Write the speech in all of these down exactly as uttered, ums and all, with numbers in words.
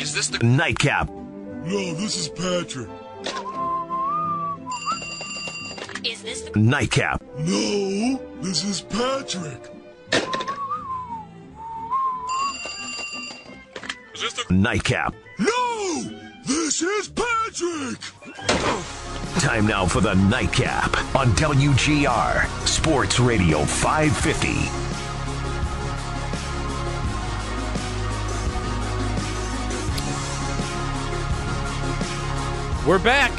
Is this the Nightcap? No, this is Patrick. Is this the Nightcap? No, this is Patrick. Is this the Nightcap? No, this is Patrick. Time now for the Nightcap on W G R Sports Radio five fifty. We're back.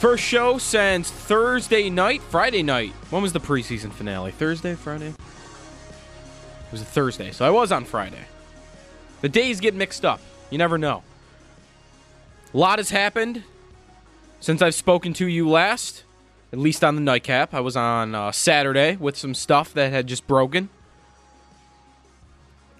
First show since Thursday night, Friday night. When was the preseason finale? Thursday, Friday? It was a Thursday, so I was on Friday. The days get mixed up. You never know. A lot has happened since I've spoken to you last, at least on the Nightcap. I was on uh, Saturday with some stuff that had just broken.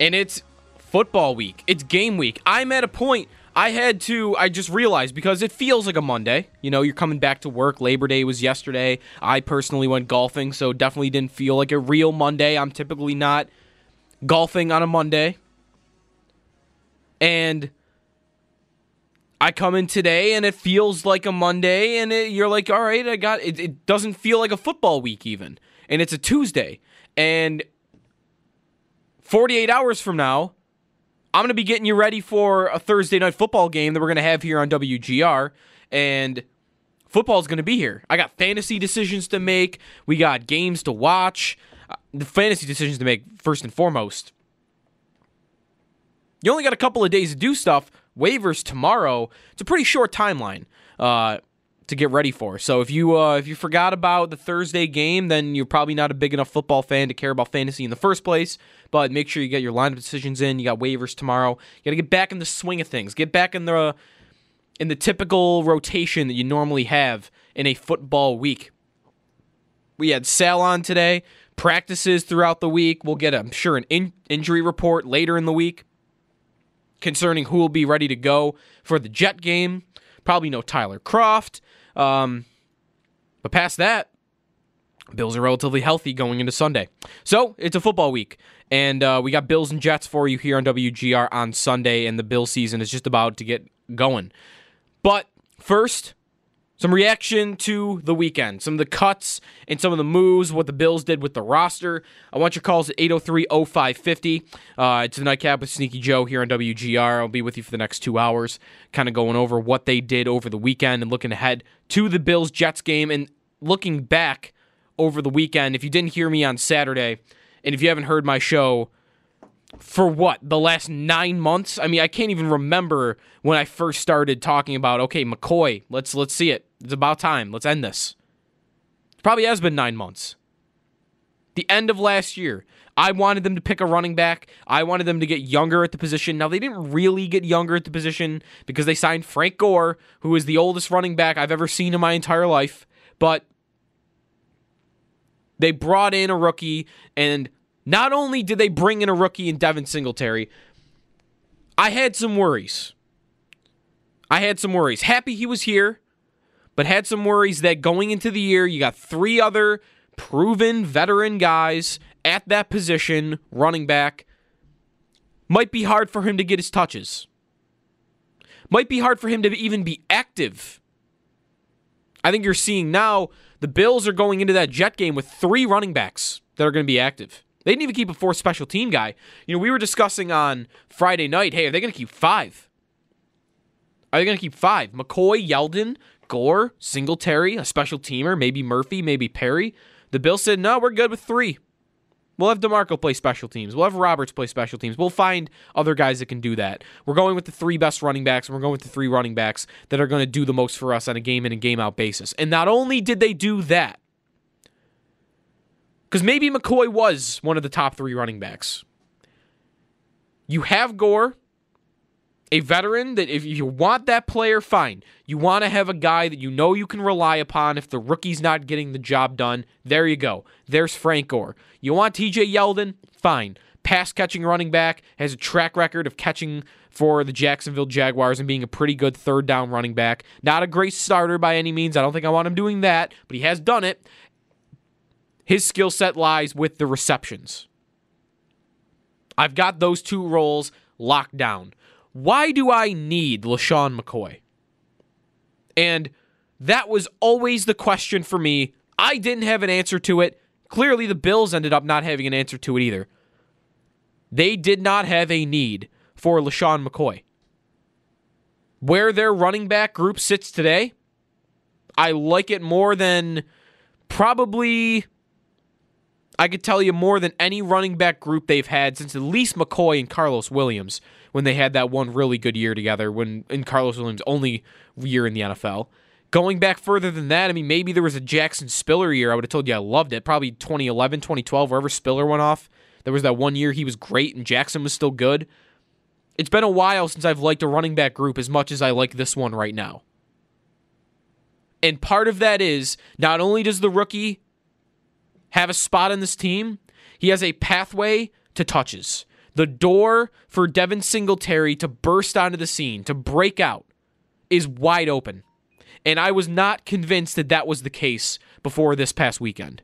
And it's football week. It's game week. I'm at a point... I had to, I just realized, because it feels like a Monday. You know, you're coming back to work. Labor Day was yesterday. I personally went golfing, so definitely didn't feel like a real Monday. I'm typically not golfing on a Monday. And I come in today, and it feels like a Monday, and it, you're like, all right, I got it. It doesn't feel like a football week even. And it's a Tuesday. And forty-eight hours from now, I'm going to be getting you ready for a Thursday night football game that we're going to have here on W G R, and football's going to be here. I got fantasy decisions to make. We got games to watch. Uh, the fantasy decisions to make, first and foremost. You only got a couple of days to do stuff. Waivers tomorrow. It's a pretty short timeline uh, to get ready for. So if you uh, if you forgot about the Thursday game, then you're probably not a big enough football fan to care about fantasy in the first place. But make sure you get your lineup decisions in. You got waivers tomorrow. You got to get back in the swing of things. Get back in the in the typical rotation that you normally have in a football week. We had Sal on today. Practices throughout the week. We'll get, I'm sure, an in- injury report later in the week concerning who will be ready to go for the Jet game. Probably no Tyler Croft. Um, but past that, Bills are relatively healthy going into Sunday. So, it's a football week. And uh, we got Bills and Jets for you here on W G R on Sunday, and the Bills season is just about to get going. But first, some reaction to the weekend. Some of the cuts and some of the moves, what the Bills did with the roster. I want your calls at eight oh three oh five five oh. Uh, it's the Nightcap with Sneaky Joe here on W G R. I'll be with you for the next two hours, kind of going over what they did over the weekend and looking ahead to the Bills-Jets game and looking back over the weekend. If you didn't hear me on Saturday, and if you haven't heard my show for what, the last nine months? I mean, I can't even remember when I first started talking about, okay, McCoy, let's let's see it. It's about time. Let's end this. It probably has been nine months. The end of last year, I wanted them to pick a running back. I wanted them to get younger at the position. Now, they didn't really get younger at the position because they signed Frank Gore, who is the oldest running back I've ever seen in my entire life, but they brought in a rookie, and not only did they bring in a rookie in Devin Singletary, I had some worries. I had some worries. Happy he was here, but had some worries that going into the year, you got three other proven veteran guys at that position, running back. Might be hard for him to get his touches. Might be hard for him to even be active. I think you're seeing now the Bills are going into that Jet game with three running backs that are going to be active. They didn't even keep a fourth special team guy. You know, we were discussing on Friday night, hey, are they going to keep five? Are they going to keep five? McCoy, Yeldon, Gore, Singletary, a special teamer, maybe Murphy, maybe Perry. The Bills said, no, we're good with three. We'll have DeMarco play special teams. We'll have Roberts play special teams. We'll find other guys that can do that. We're going with the three best running backs, and we're going with the three running backs that are going to do the most for us on a game-in and game-out basis. And not only did they do that, because maybe McCoy was one of the top three running backs. You have Gore, a veteran that if you want that player, fine. You want to have a guy that you know you can rely upon if the rookie's not getting the job done. There you go. There's Frank Gore. You want T J Yeldon? Fine. Pass-catching running back, has a track record of catching for the Jacksonville Jaguars and being a pretty good third-down running back. Not a great starter by any means. I don't think I want him doing that, but he has done it. His skill set lies with the receptions. I've got those two roles locked down. Why do I need LeSean McCoy? And that was always the question for me. I didn't have an answer to it. Clearly, the Bills ended up not having an answer to it either. They did not have a need for LeSean McCoy. Where their running back group sits today, I like it more than probably... I could tell you more than any running back group they've had since at least McCoy and Carlos Williams when they had that one really good year together, when in Carlos Williams' only year in the N F L. Going back further than that, I mean, maybe there was a Jackson Spiller year. I would have told you I loved it. Probably twenty eleven, twenty twelve, wherever Spiller went off. There was that one year he was great and Jackson was still good. It's been a while since I've liked a running back group as much as I like this one right now. And part of that is not only does the rookie have a spot in this team, he has a pathway to touches. The door for Devin Singletary to burst onto the scene, to break out, is wide open. And I was not convinced that that was the case before this past weekend.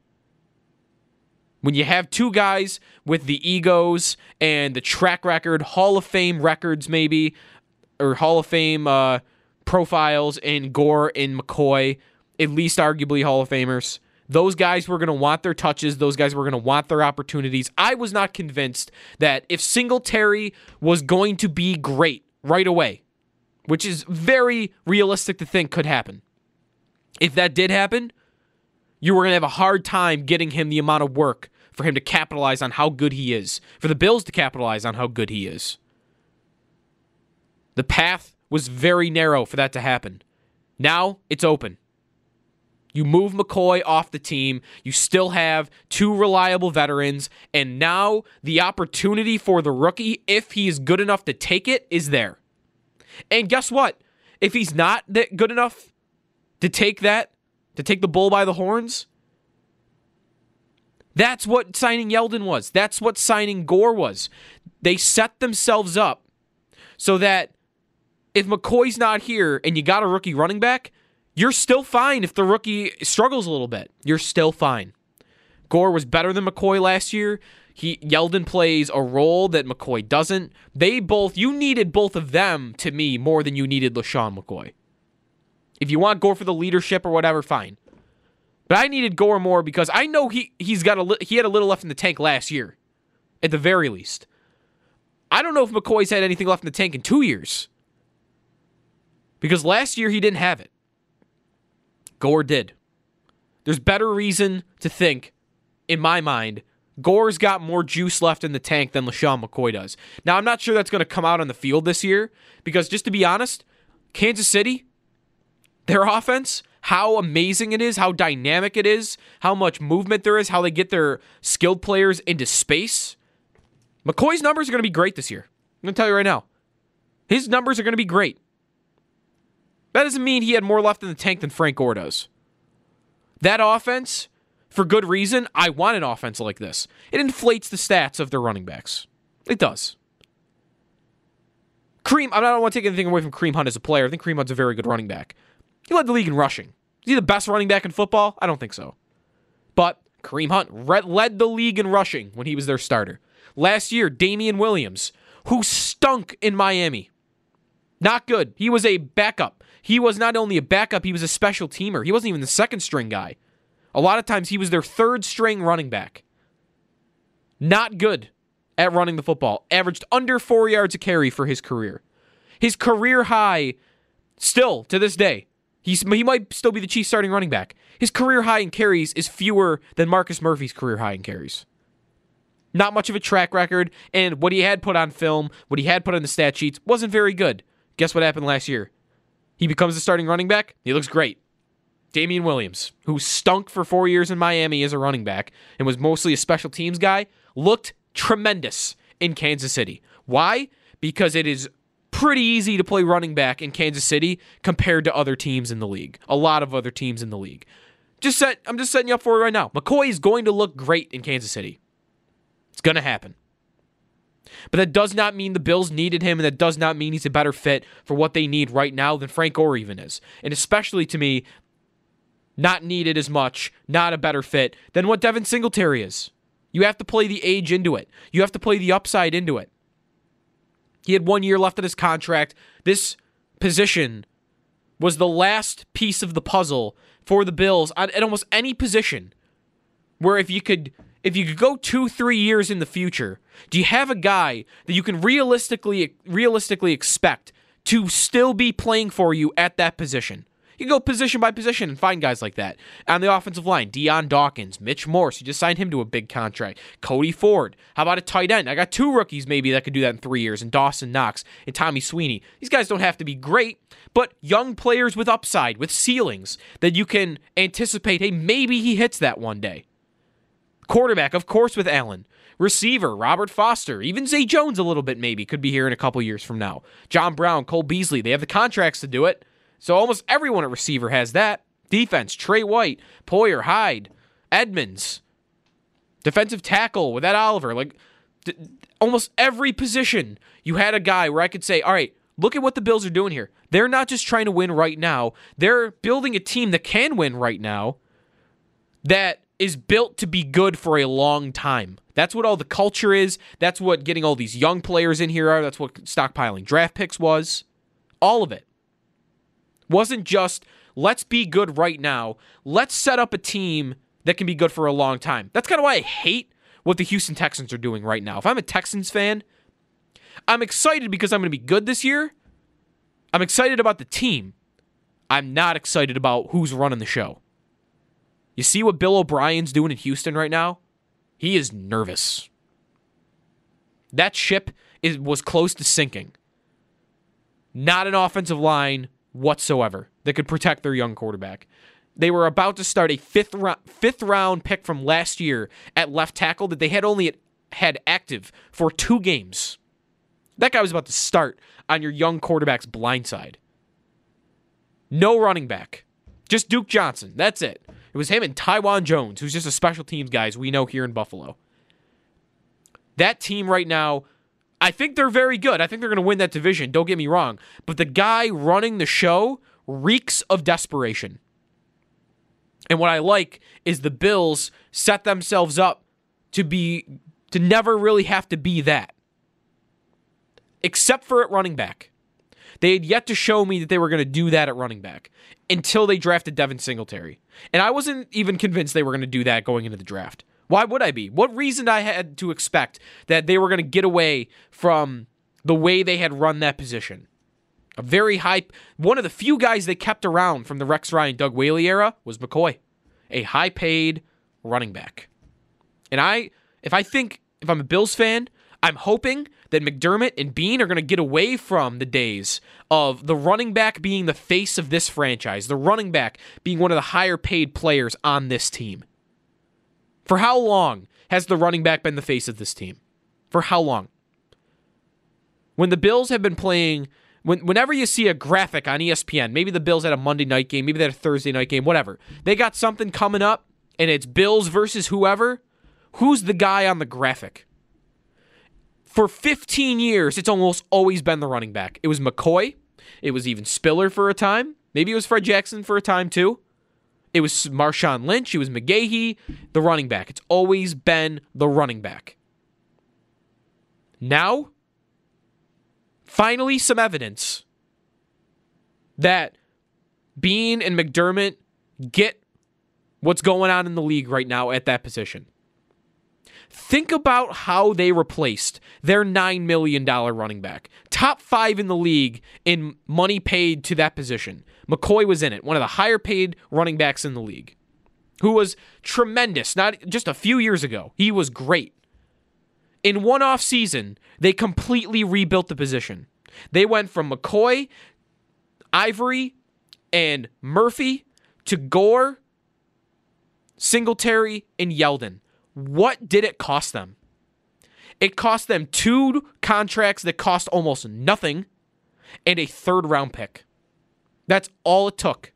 When you have two guys with the egos and the track record, Hall of Fame records maybe, or Hall of Fame uh, profiles in Gore and McCoy, at least arguably Hall of Famers, those guys were going to want their touches. Those guys were going to want their opportunities. I was not convinced that if Singletary was going to be great right away, which is very realistic to think could happen, if that did happen, you were going to have a hard time getting him the amount of work for him to capitalize on how good he is, for the Bills to capitalize on how good he is. The path was very narrow for that to happen. Now it's open. You move McCoy off the team. You still have two reliable veterans. And now the opportunity for the rookie, if he is good enough to take it, is there. And guess what? If he's not that good enough to take that, to take the bull by the horns, that's what signing Yeldon was. That's what signing Gore was. They set themselves up so that if McCoy's not here and you got a rookie running back, you're still fine if the rookie struggles a little bit. You're still fine. Gore was better than McCoy last year. He Yeldon plays a role that McCoy doesn't. They both, you needed both of them to me more than you needed LeSean McCoy. If you want Gore for the leadership or whatever, fine. But I needed Gore more because I know he he's got a li- he had a little left in the tank last year, at the very least. I don't know if McCoy's had anything left in the tank in two years. Because last year he didn't have it. Gore did. There's better reason to think, in my mind, Gore's got more juice left in the tank than LeSean McCoy does. Now, I'm not sure that's going to come out on the field this year because, just to be honest, Kansas City, their offense, how amazing it is, how dynamic it is, how much movement there is, how they get their skilled players into space. McCoy's numbers are going to be great this year. I'm going to tell you right now. His numbers are going to be great. That doesn't mean he had more left in the tank than Frank Gore does. That offense, for good reason, I want an offense like this. It inflates the stats of their running backs. It does. Kareem, I don't want to take anything away from Kareem Hunt as a player. I think Kareem Hunt's a very good running back. He led the league in rushing. Is he the best running back in football? I don't think so. But Kareem Hunt led the league in rushing when he was their starter. Last year, Damian Williams, who stunk in Miami. Not good. He was a backup. He was not only a backup, he was a special teamer. He wasn't even the second string guy. A lot of times he was their third string running back. Not good at running the football. Averaged under four yards a carry for his career. His career high, still to this day, he's, he might still be the Chiefs starting running back. His career high in carries is fewer than Marcus Murphy's career high in carries. Not much of a track record, and what he had put on film, what he had put on the stat sheets, wasn't very good. Guess what happened last year? He becomes the starting running back. He looks great. Damian Williams, who stunk for four years in Miami as a running back and was mostly a special teams guy, looked tremendous in Kansas City. Why? Because it is pretty easy to play running back in Kansas City compared to other teams in the league. A lot of other teams in the league. Just set, I'm just setting you up for it right now. McCoy is going to look great in Kansas City. It's going to happen. But that does not mean the Bills needed him, and that does not mean he's a better fit for what they need right now than Frank Gore even is. And especially to me, not needed as much, not a better fit than what Devin Singletary is. You have to play the age into it. You have to play the upside into it. He had one year left on his contract. This position was the last piece of the puzzle for the Bills at almost any position where if you could if you could go two, three years in the future, do you have a guy that you can realistically realistically expect to still be playing for you at that position? You can go position by position and find guys like that. On the offensive line, Deion Dawkins, Mitch Morse, you just signed him to a big contract. Cody Ford. How about a tight end? I got two rookies maybe that could do that in three years, and Dawson Knox and Tommy Sweeney. These guys don't have to be great, but young players with upside, with ceilings, that you can anticipate, hey, maybe he hits that one day. Quarterback, of course, with Allen. Receiver, Robert Foster, even Zay Jones a little bit maybe, could be here in a couple years from now. John Brown, Cole Beasley, they have the contracts to do it. So almost everyone at receiver has that. Defense, Trey White, Poyer, Hyde, Edmonds. Defensive tackle with Ed Oliver. Like d- almost every position you had a guy where I could say, all right, look at what the Bills are doing here. They're not just trying to win right now. They're building a team that can win right now that is built to be good for a long time. That's what all the culture is. That's what getting all these young players in here are. That's what stockpiling draft picks was. All of it. Wasn't just, let's be good right now. Let's set up a team that can be good for a long time. That's kind of why I hate what the Houston Texans are doing right now. If I'm a Texans fan, I'm excited because I'm going to be good this year. I'm excited about the team. I'm not excited about who's running the show. You see what Bill O'Brien's doing in Houston right now? He is nervous. That ship is, was close to sinking. Not an offensive line whatsoever that could protect their young quarterback. They were about to start a fifth round fifth round pick from last year at left tackle that they had only had active for two games. That guy was about to start on your young quarterback's blind side. No running back. Just Duke Johnson. That's it. It was him and Tywan Jones, who's just a special teams guy, as we know here in Buffalo. That team right now, I think they're very good. I think they're going to win that division. Don't get me wrong. But the guy running the show reeks of desperation. And what I like is the Bills set themselves up to be to never really have to be that. Except for at running back. They had yet to show me that they were going to do that at running back until they drafted Devin Singletary. And I wasn't even convinced they were going to do that going into the draft. Why would I be? What reason I had to expect that they were going to get away from the way they had run that position? A very high, one of the few guys they kept around from the Rex Ryan, Doug Whaley era was McCoy, a high-paid running back. And I, if I think, if I'm a Bills fan, I'm hoping that McDermott and Beane are going to get away from the days of the running back being the face of this franchise, the running back being one of the higher-paid players on this team. For how long has the running back been the face of this team? For how long? When the Bills have been playing, when, whenever you see a graphic on E S P N, maybe the Bills had a Monday night game, maybe they had a Thursday night game, whatever. They got something coming up, and it's Bills versus whoever. Who's the guy on the graphic? For fifteen years, it's almost always been the running back. It was McCoy. It was even Spiller for a time. Maybe it was Fred Jackson for a time, too. It was Marshawn Lynch. It was McGahee, the running back. It's always been the running back. Now, finally some evidence that Beane and McDermott get what's going on in the league right now at that position. Think about how they replaced their nine million dollars running back. Top five in the league in money paid to that position. McCoy was in it, one of the higher paid running backs in the league, who was tremendous, not just a few years ago. He was great. In one offseason, they completely rebuilt the position. They went from McCoy, Ivory, and Murphy to Gore, Singletary, and Yeldon. What did it cost them? It cost them two contracts that cost almost nothing and a third-round pick. That's all it took.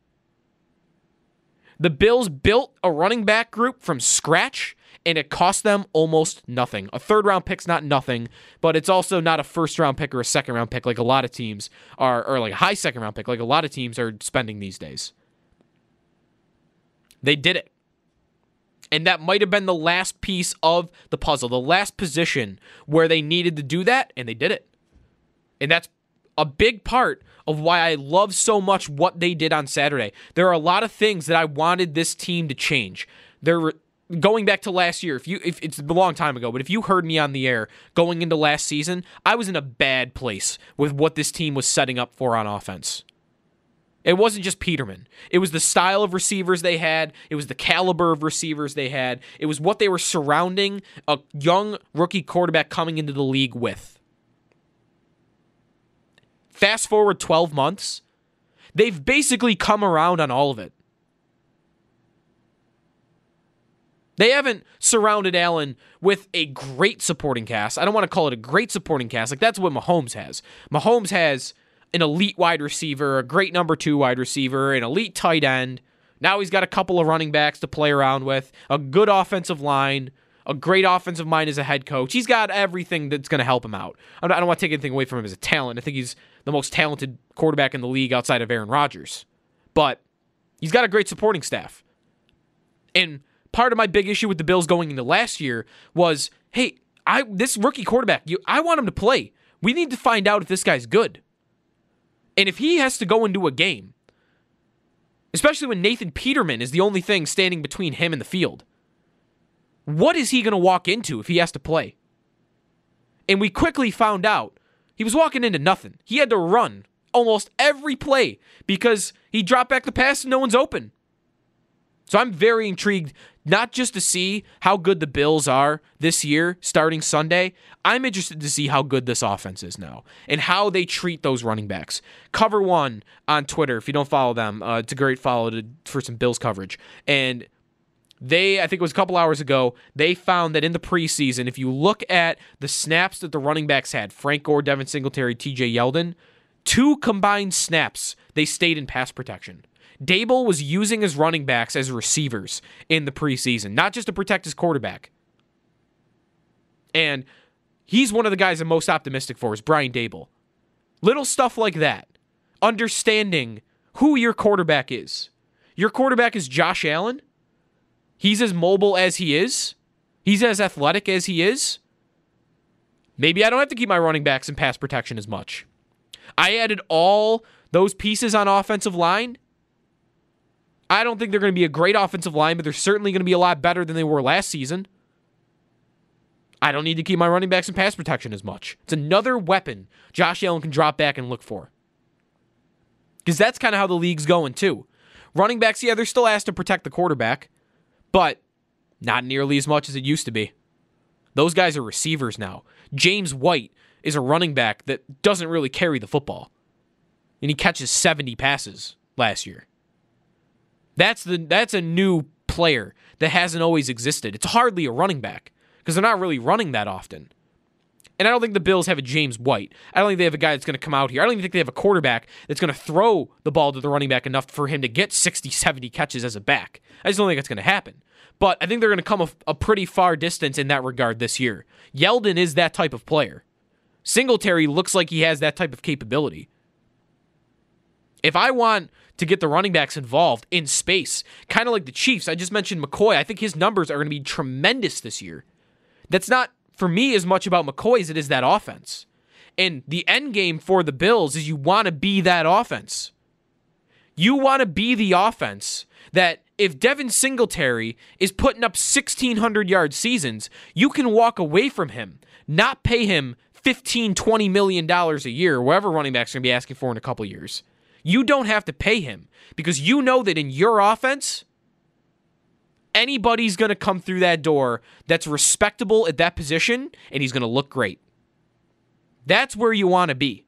The Bills built a running back group from scratch, and it cost them almost nothing. A third-round pick's not nothing, but it's also not a first-round pick or a second-round pick like a lot of teams are, or like a high second-round pick like a lot of teams are spending these days. They did it. And that might have been the last piece of the puzzle, the last position where they needed to do that, and they did it. And that's a big part of why I love so much what they did on Saturday. There are a lot of things that I wanted this team to change. They're going back to last year. If you, if it's a long time ago, but if you heard me on the air going into last season, I was in a bad place with what this team was setting up for on offense. It wasn't just Peterman. It was the style of receivers they had. It was the caliber of receivers they had. It was what they were surrounding a young rookie quarterback coming into the league with. Fast forward twelve months, they've basically come around on all of it. They haven't surrounded Allen with a great supporting cast. I don't want to call it a great supporting cast. Like, that's what Mahomes has. Mahomes has an elite wide receiver, a great number two wide receiver, an elite tight end. Now he's got a couple of running backs to play around with, a good offensive line, a great offensive mind as a head coach. He's got everything that's going to help him out. I don't want to take anything away from him as a talent. I think he's the most talented quarterback in the league outside of Aaron Rodgers. But he's got a great supporting staff. And part of my big issue with the Bills going into last year was, hey, I this rookie quarterback, you, I want him to play. We need to find out if this guy's good. And if he has to go into a game, especially when Nathan Peterman is the only thing standing between him and the field, what is he going to walk into if he has to play? And we quickly found out he was walking into nothing. He had to run almost every play because he dropped back the pass and no one's open. So I'm very intrigued, not just to see how good the Bills are this year starting Sunday. I'm interested to see how good this offense is now and how they treat those running backs. Cover One on Twitter, if you don't follow them, uh, it's a great follow to, for some Bills coverage. And they, I think it was a couple hours ago, they found that in the preseason, if you look at the snaps that the running backs had, Frank Gore, Devin Singletary, T J Yeldon, two combined snaps, they stayed in pass protection. Daboll was using his running backs as receivers in the preseason, not just to protect his quarterback. And he's one of the guys I'm most optimistic for is Brian Daboll. Little stuff like that, understanding who your quarterback is. Your quarterback is Josh Allen. He's as mobile as he is. He's as athletic as he is. Maybe I don't have to keep my running backs in pass protection as much. I added all those pieces on offensive line. I don't think they're going to be a great offensive line, but they're certainly going to be a lot better than they were last season. I don't need to keep my running backs in pass protection as much. It's another weapon Josh Allen can drop back and look for. Because that's kind of how the league's going too. Running backs, yeah, they're still asked to protect the quarterback, but not nearly as much as it used to be. Those guys are receivers now. James White is a running back that doesn't really carry the football. And he catches seventy passes last year. That's the that's a new player that hasn't always existed. It's hardly a running back because they're not really running that often. And I don't think the Bills have a James White. I don't think they have a guy that's going to come out here. I don't even think they have a quarterback that's going to throw the ball to the running back enough for him to get sixty, seventy catches as a back. I just don't think that's going to happen. But I think they're going to come a, a pretty far distance in that regard this year. Yeldon is that type of player. Singletary looks like he has that type of capability. If I want to get the running backs involved in space, kind of like the Chiefs, I just mentioned McCoy. I think his numbers are going to be tremendous this year. That's not, for me, as much about McCoy as it is that offense. And the end game for the Bills is you want to be that offense. You want to be the offense that if Devin Singletary is putting up sixteen hundred yard seasons, you can walk away from him, not pay him fifteen, twenty million dollars a year, whatever running backs are going to be asking for in a couple years. You don't have to pay him because you know that in your offense, anybody's going to come through that door that's respectable at that position, and he's going to look great. That's where you want to be.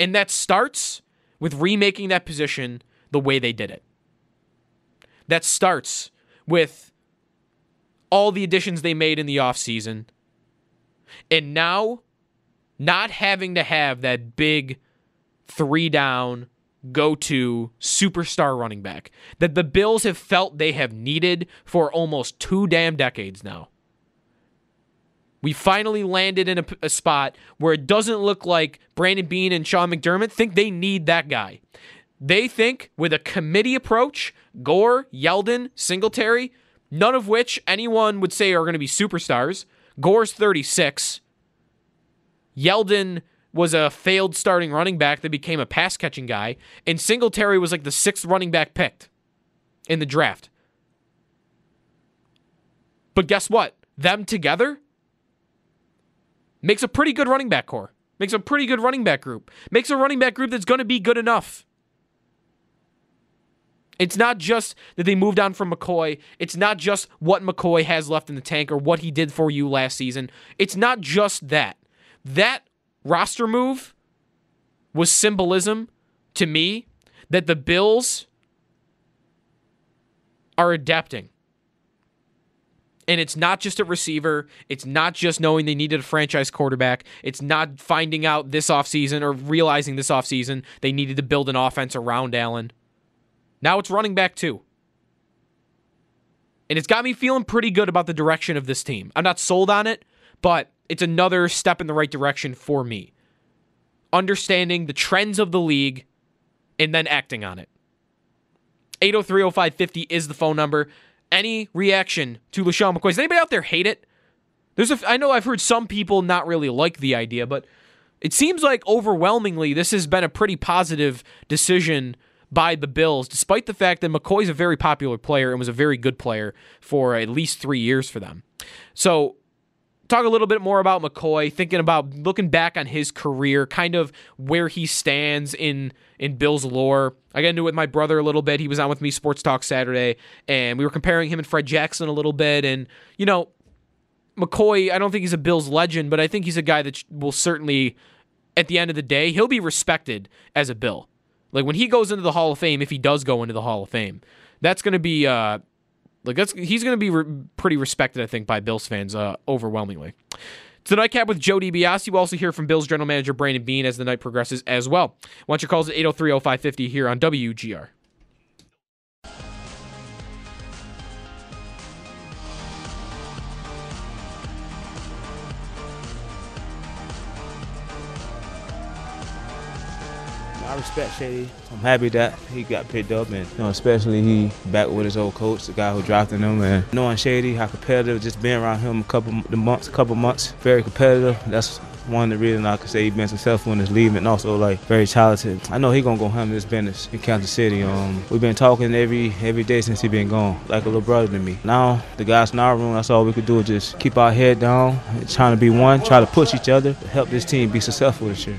And that starts with remaking that position the way they did it. That starts with all the additions they made in the offseason. And now, not having to have that big three-down, go-to superstar running back that the Bills have felt they have needed for almost two damn decades now. We finally landed in a, a spot where it doesn't look like Brandon Beane and Sean McDermott think they need that guy. They think with a committee approach, Gore, Yeldon, Singletary, none of which anyone would say are going to be superstars. Gore's thirty-six. Yeldon was a failed starting running back that became a pass-catching guy, and Singletary was like the sixth running back picked in the draft. But guess what? Them together makes a pretty good running back core. Makes a pretty good running back group. Makes a running back group that's going to be good enough. It's not just that they moved on from McCoy. It's not just what McCoy has left in the tank or what he did for you last season. It's not just that. That roster move was symbolism to me that the Bills are adapting. And it's not just a receiver. It's not just knowing they needed a franchise quarterback. It's not finding out this offseason or realizing this offseason they needed to build an offense around Allen. Now it's running back too. And it's got me feeling pretty good about the direction of this team. I'm not sold on it, but it's another step in the right direction for me. Understanding the trends of the league and then acting on it. eight oh three oh five fifty is the phone number. Any reaction to LeSean McCoy? Does anybody out there hate it? There's a, I know I've heard some people not really like the idea, but it seems like overwhelmingly this has been a pretty positive decision by the Bills, despite the fact that McCoy's a very popular player and was a very good player for at least three years for them. So talk a little bit more about McCoy, thinking about looking back on his career, kind of where he stands in in Bills lore. I got into it with my brother a little bit. He was on with me Sports Talk Saturday, and we were comparing him and Fred Jackson a little bit. And, you know, McCoy, I don't think he's a Bills legend, but I think he's a guy that will certainly, at the end of the day, he'll be respected as a Bill. Like, when he goes into the Hall of Fame, if he does go into the Hall of Fame, that's going to be... Uh, Like that's, he's going to be re- pretty respected, I think, by Bills fans uh, overwhelmingly. It's the Nightcap with Joe DiBiase. You also hear from Bills general manager Brandon Beane as the night progresses as well. Why don't you call us at eight oh three oh five fifty here on W G R. I respect Shady. I'm happy that he got picked up, and you know, especially he back with his old coach, the guy who drafted him. And knowing Shady, how competitive, just being around him a couple the months, couple months, very competitive. That's one of the reasons I could say he's been successful in his league, and also like very talented. I know he's gonna go handle this business in Kansas City. Um, we've been talking every every day since he been gone, like a little brother to me. Now the guys in our room, that's all we could do is just keep our head down, trying to be one, try to push each other, to help this team be successful this year.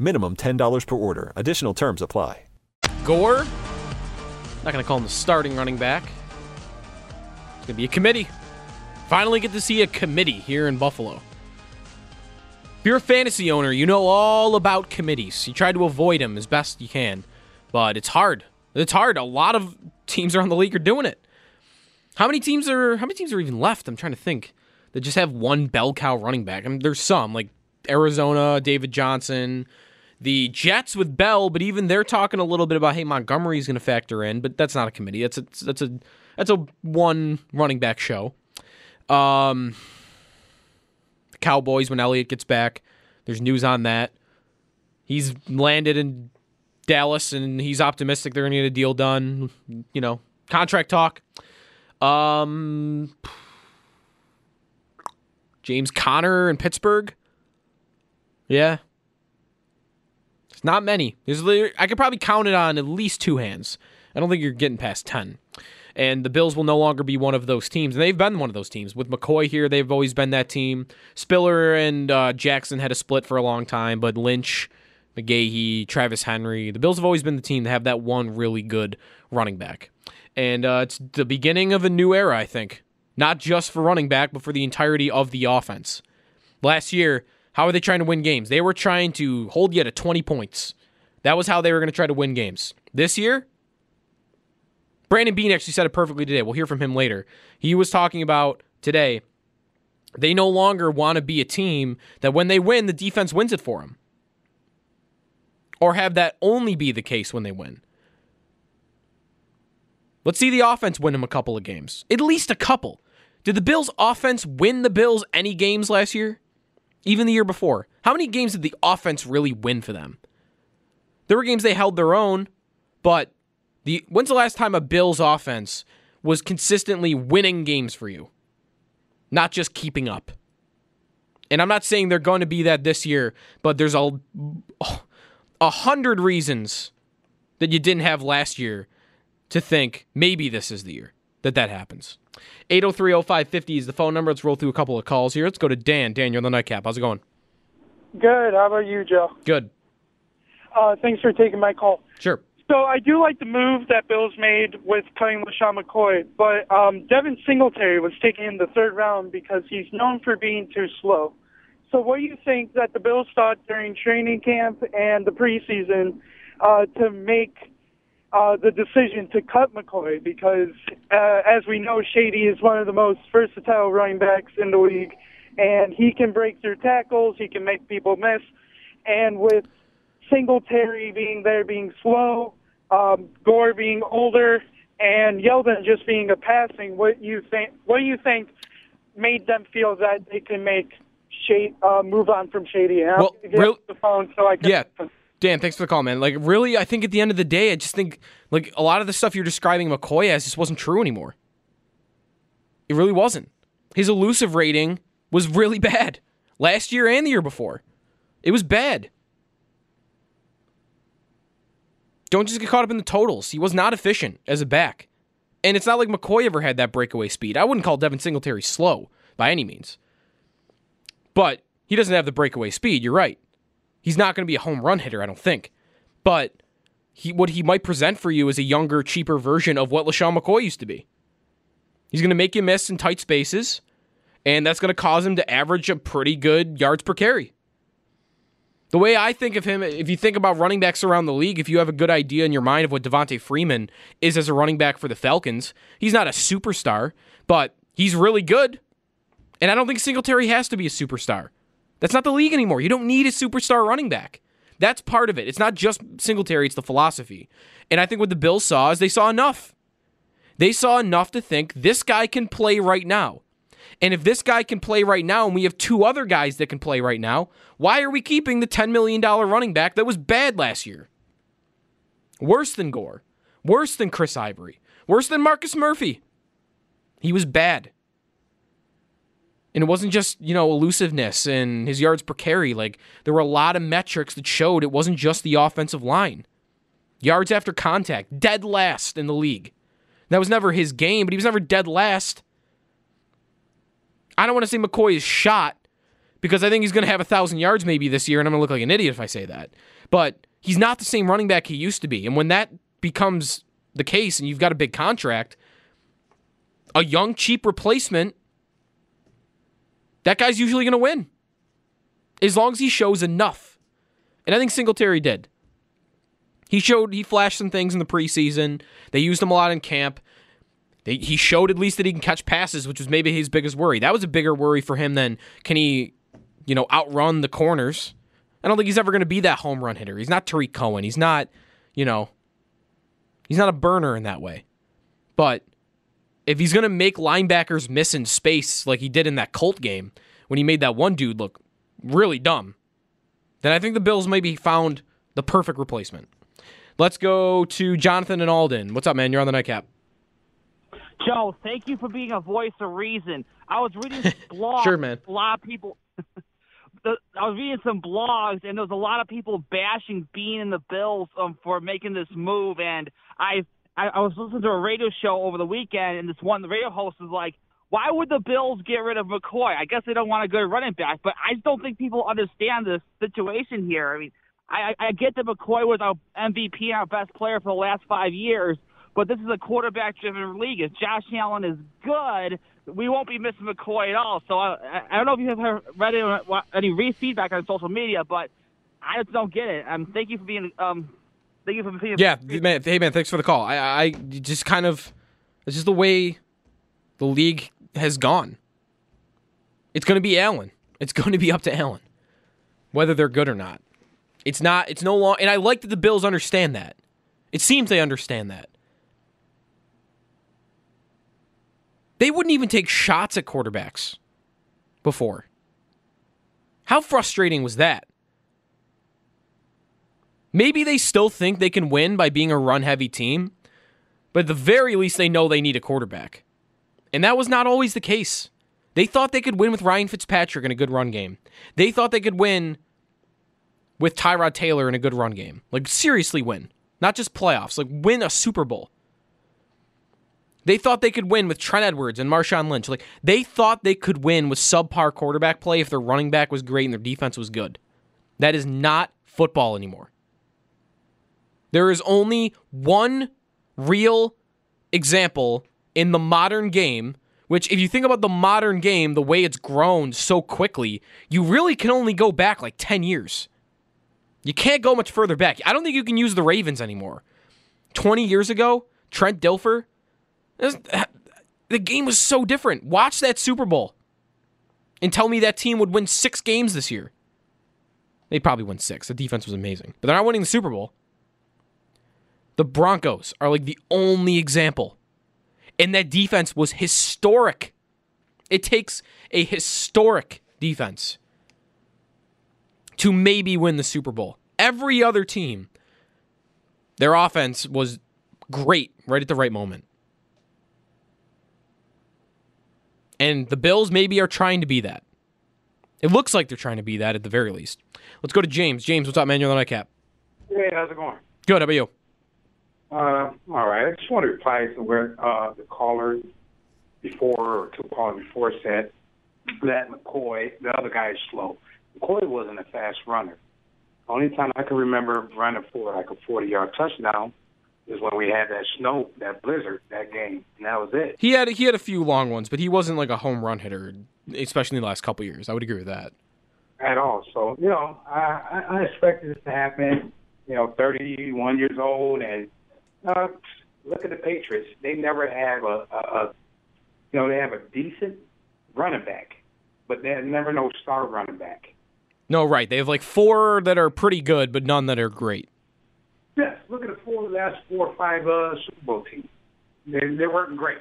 Minimum ten dollars per order. Additional terms apply. Gore, not going to call him the starting running back. It's going to be a committee. Finally get to see a committee here in Buffalo. If you're a fantasy owner, you know all about committees. You try to avoid them as best you can, but it's hard. It's hard. A lot of teams around the league are doing it. How many teams are How many teams are even left? I'm trying to think. That just have one bell cow running back. I mean, there's some, like Arizona, David Johnson... The Jets with Bell, but even they're talking a little bit about, hey, Montgomery's going to factor in, but that's not a committee. That's a that's a that's a one running back show. Um, the Cowboys, when Elliott gets back, there's news on that. He's landed in Dallas, and he's optimistic they're going to get a deal done. You know, contract talk. Um, James Conner in Pittsburgh. Yeah. Not many. There's, I could probably count it on at least two hands. I don't think you're getting past ten. And the Bills will no longer be one of those teams. And they've been one of those teams. With McCoy here, they've always been that team. Spiller and uh, Jackson had a split for a long time, but Lynch, McGahee, Travis Henry, the Bills have always been the team to have that one really good running back. And uh, it's the beginning of a new era, I think. Not just for running back, but for the entirety of the offense. Last year, how are they trying to win games? They were trying to hold you to twenty points. That was how they were going to try to win games. This year, Brandon Beane actually said it perfectly today. We'll hear from him later. He was talking about today, they no longer want to be a team that when they win, the defense wins it for them. Or have that only be the case when they win. Let's see the offense win them a couple of games. At least a couple. Did the Bills' offense win the Bills any games last year? Even the year before? How many games did the offense really win for them? There were games they held their own, but the when's the last time a Bills offense was consistently winning games for you? Not just keeping up. And I'm not saying they're going to be that this year, but there's a, a hundred reasons that you didn't have last year to think maybe this is the year that that happens. eight oh three oh five five oh is the phone number. Let's roll through a couple of calls here. Let's go to Dan. Dan, you're on the Nightcap. How's it going? Good. How about you, Joe? Good. Uh, thanks for taking my call. Sure. So I do like the move that Bills made with cutting LeSean McCoy, but um, Devin Singletary was taken in the third round because he's known for being too slow. So what do you think that the Bills thought during training camp and the preseason uh, to make uh, the decision to cut McCoy? Because uh, as we know, Shady is one of the most versatile running backs in the league, and he can break through tackles, he can make people miss, and with Singletary being there, being slow, um, Gore being older, and Yeldon just being a passing, what you think? What do you think made them feel that they can make Shady uh, move on from Shady? And well, I'm gonna get really, the phone so I can. Yeah, Dan, thanks for the call, man. Like, really, I think at the end of the day, I just think like a lot of the stuff you're describing McCoy as just wasn't true anymore. It really wasn't. His elusive rating was really bad last year and the year before. It was bad. Don't just get caught up in the totals. He was not efficient as a back. And it's not like McCoy ever had that breakaway speed. I wouldn't call Devin Singletary slow by any means. But he doesn't have the breakaway speed. You're right. He's not going to be a home run hitter, I don't think. But he, what he might present for you is a younger, cheaper version of what LeSean McCoy used to be. He's going to make you miss in tight spaces, and that's going to cause him to average a pretty good yards per carry. The way I think of him, if you think about running backs around the league, if you have a good idea in your mind of what Devontae Freeman is as a running back for the Falcons, he's not a superstar, but he's really good. And I don't think Singletary has to be a superstar. That's not the league anymore. You don't need a superstar running back. That's part of it. It's not just Singletary, it's the philosophy. And I think what the Bills saw is they saw enough. They saw enough to think this guy can play right now. And if this guy can play right now and we have two other guys that can play right now, why are we keeping the ten million dollars running back that was bad last year? Worse than Gore. Worse than Chris Ivory. Worse than Marcus Murphy. He was bad. And it wasn't just, you know, elusiveness and his yards per carry. Like, there were a lot of metrics that showed it wasn't just the offensive line. Yards after contact. Dead last in the league. That was never his game, but he was never dead last. I don't want to say McCoy is shot because I think he's going to have one thousand yards maybe this year, and I'm going to look like an idiot if I say that. But he's not the same running back he used to be. And when that becomes the case and you've got a big contract, a young, cheap replacement, that guy's usually going to win as long as he shows enough. And I think Singletary did. He showed, he flashed some things in the preseason. They used him a lot in camp. He showed at least that he can catch passes, which was maybe his biggest worry. That was a bigger worry for him than can he, you know, outrun the corners. I don't think he's ever going to be that home run hitter. He's not Tariq Cohen. He's not, you know, he's not a burner in that way. But if he's going to make linebackers miss in space like he did in that Colt game when he made that one dude look really dumb, then I think the Bills maybe found the perfect replacement. Let's go to Jonathan and Alden. What's up, man? You're on the Nightcap. Joe, thank you for being a voice of reason. I was reading some blogs. Sure, man. A lot of people. I was reading some blogs, and there was a lot of people bashing Beane and the Bills um, for making this move. And I, I, I was listening to a radio show over the weekend, and this one, the radio host was like, why would the Bills get rid of McCoy? I guess they don't want a good running back, but I just don't think people understand this situation here. I mean, I, I get that McCoy was our M V P and our best player for the last five years, but this is a quarterback-driven league. If Josh Allen is good, we won't be missing McCoy at all. So I, I don't know if you have read any, any feedback on social media, but I just don't get it. Um, thank you for being um, – thank you for being – Yeah, man, hey, man, thanks for the call. I, I just kind of – this is the way the league – has gone. It's going to be Allen. It's going to be up to Allen, whether they're good or not. It's not. It's no long. And I like that the Bills understand that. It seems they understand that. They wouldn't even take shots at quarterbacks before. How frustrating was that? Maybe they still think they can win by being a run-heavy team, but at the very least, they know they need a quarterback. And that was not always the case. They thought they could win with Ryan Fitzpatrick in a good run game. They thought they could win with Tyrod Taylor in a good run game. Like, seriously win. Not just playoffs. Like, win a Super Bowl. They thought they could win with Trent Edwards and Marshawn Lynch. Like, they thought they could win with subpar quarterback play if their running back was great and their defense was good. That is not football anymore. There is only one real example in the modern game, which if you think about the modern game, the way it's grown so quickly, you really can only go back like ten years. You can't go much further back. I don't think you can use the Ravens anymore. twenty years ago, Trent Dilfer, the game was so different. Watch that Super Bowl and tell me that team would win six games this year. They probably win six. The defense was amazing. But they're not winning the Super Bowl. The Broncos are like the only example. And that defense was historic. It takes a historic defense to maybe win the Super Bowl. Every other team, their offense was great right at the right moment. And the Bills maybe are trying to be that. It looks like they're trying to be that at the very least. Let's go to James. James, what's up, man? You're on the Nightcap. Hey, how's it going? Good, how about you? Uh, all right. I just want to reply to where uh, the caller before, or two callers before, said that McCoy, the other guy, is slow. McCoy wasn't a fast runner. Only time I can remember running for like a forty-yard touchdown is when we had that snow, that blizzard, that game, and that was it. He had he had a few long ones, but he wasn't like a home run hitter, especially in the last couple of years. I would agree with that. At all. So, you know, I, I expected this to happen. You know, thirty-one years old, and Uh, look at the Patriots. They never have a, a, a, you know, they have a decent running back, but they have never no star running back. No, right. They have like four that are pretty good, but none that are great. Yes. Look at the four last four or five uh, Super Bowl teams. They, they weren't great.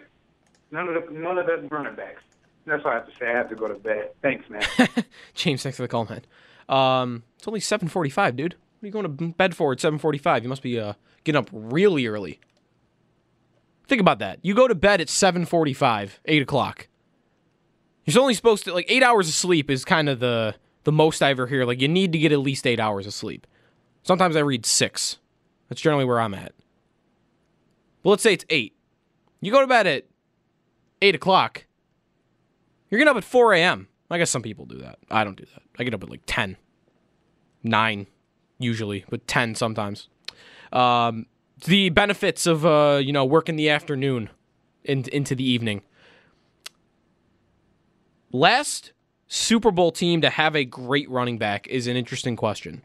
None of the none of the running backs. That's all I have to say. I have to go to bed. Thanks, man. James, thanks for the call, man. Um, it's only seven forty-five, dude. What are you going to bed for at seven forty-five? You must be uh, getting up really early. Think about that. You go to bed at seven forty-five, eight o'clock. You're only supposed to, like, eight hours of sleep is kind of the, the most I ever hear. Like, you need to get at least eight hours of sleep. Sometimes I read six. That's generally where I'm at. But let's say it's eight. You go to bed at eight o'clock. You're getting up at four a.m. I guess some people do that. I don't do that. I get up at, like, ten, nine usually, but ten sometimes. Um, the benefits of, uh, you know, work in the afternoon and into the evening. Last Super Bowl team to have a great running back is an interesting question.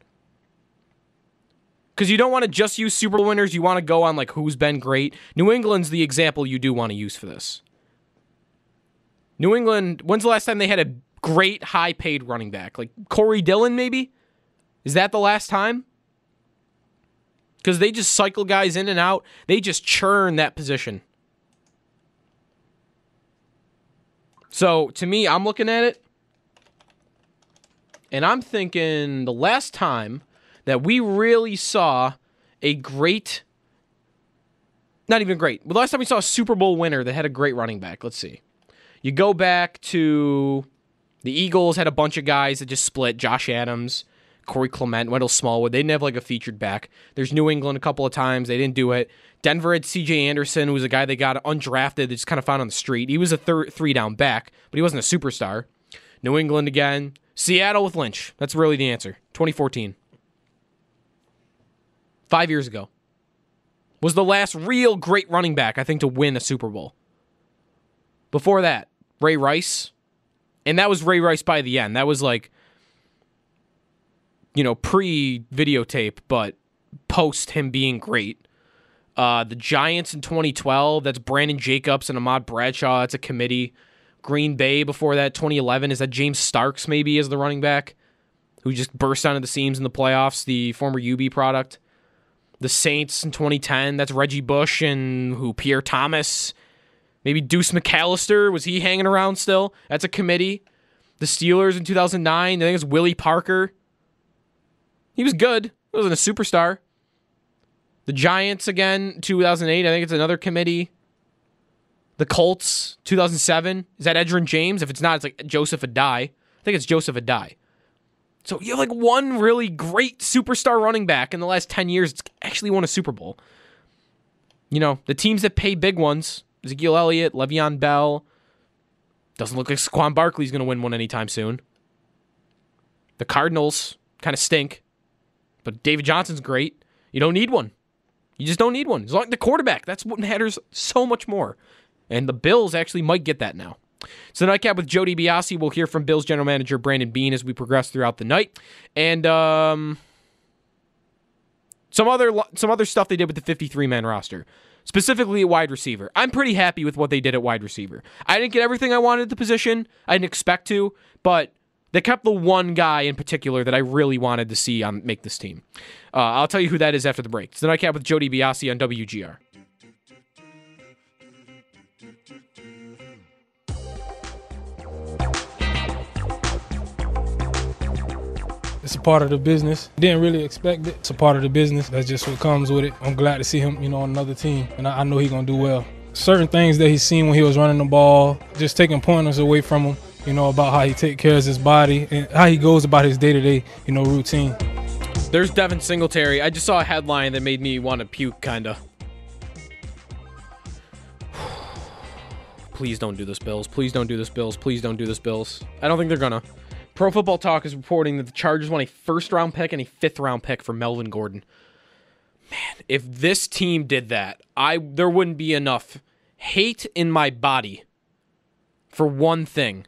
Because you don't want to just use Super Bowl winners. You want to go on, like, who's been great. New England's the example you do want to use for this. New England, when's the last time they had a great, high-paid running back? Like, Corey Dillon, maybe? Is that the last time? Because they just cycle guys in and out. They just churn that position. So, to me, I'm looking at it, and I'm thinking the last time that we really saw a great, not even great, the last time we saw a Super Bowl winner that had a great running back. Let's see. You go back to the Eagles had a bunch of guys that just split. Josh Adams, Corey Clement, Wendell Smallwood. They didn't have like a featured back. There's New England a couple of times. They didn't do it. Denver had C J Anderson, who was a guy they got undrafted. They just kind of found on the street. He was a thir- three-down back, but he wasn't a superstar. New England again. Seattle with Lynch. That's really the answer. twenty fourteen. Five years ago. Was the last real great running back, I think, to win a Super Bowl. Before that, Ray Rice. And that was Ray Rice by the end. That was like, you know, pre-videotape, but post him being great. Uh, the Giants in twenty twelve, that's Brandon Jacobs and Ahmad Bradshaw. That's a committee. Green Bay before that, twenty eleven. Is that James Starks maybe as the running back who just burst onto the seams in the playoffs, the former U B product? The Saints in twenty ten, that's Reggie Bush and who? Pierre Thomas. Maybe Deuce McAllister, was he hanging around still? That's a committee. The Steelers in two thousand nine, I think it's Willie Parker. He was good. He wasn't a superstar. The Giants again, two thousand eight, I think it's another committee. The Colts, two thousand seven. Is that Edgerrin James? If it's not, it's like Joseph Adai. I think it's Joseph Adai. So you have like one really great superstar running back in the last ten years. It's actually won a Super Bowl. You know, the teams that pay big ones, Ezekiel Elliott, Le'Veon Bell. Doesn't look like Saquon Barkley's going to win one anytime soon. The Cardinals kind of stink, but David Johnson's great. You don't need one. You just don't need one. As long as the quarterback, that's what matters so much more. And the Bills actually might get that now. So the Nightcap with Jody Biasi. We'll hear from Bills general manager Brandon Beane as we progress throughout the night. And um, some other some other stuff they did with the fifty-three man roster. Specifically at wide receiver. I'm pretty happy with what they did at wide receiver. I didn't get everything I wanted at the position. I didn't expect to. But they kept the one guy in particular that I really wanted to see on make this team. Uh, I'll tell you who that is after the break. It's the Nightcap with Jody Biasi on W G R. It's a part of the business. Didn't really expect it. It's a part of the business. That's just what comes with it. I'm glad to see him, you know, on another team, and I, I know he's going to do well. Certain things that he's seen when he was running the ball, just taking pointers away from him, you know, about how he takes care of his body and how he goes about his day-to-day, you know, routine. There's Devin Singletary. I just saw a headline that made me want to puke, kind of. Please don't do this, Bills. Please don't do this, Bills. Please don't do this, Bills. I don't think they're going to. Pro Football Talk is reporting that the Chargers won a first-round pick and a fifth-round pick for Melvin Gordon. Man, if this team did that, I there wouldn't be enough hate in my body for one thing.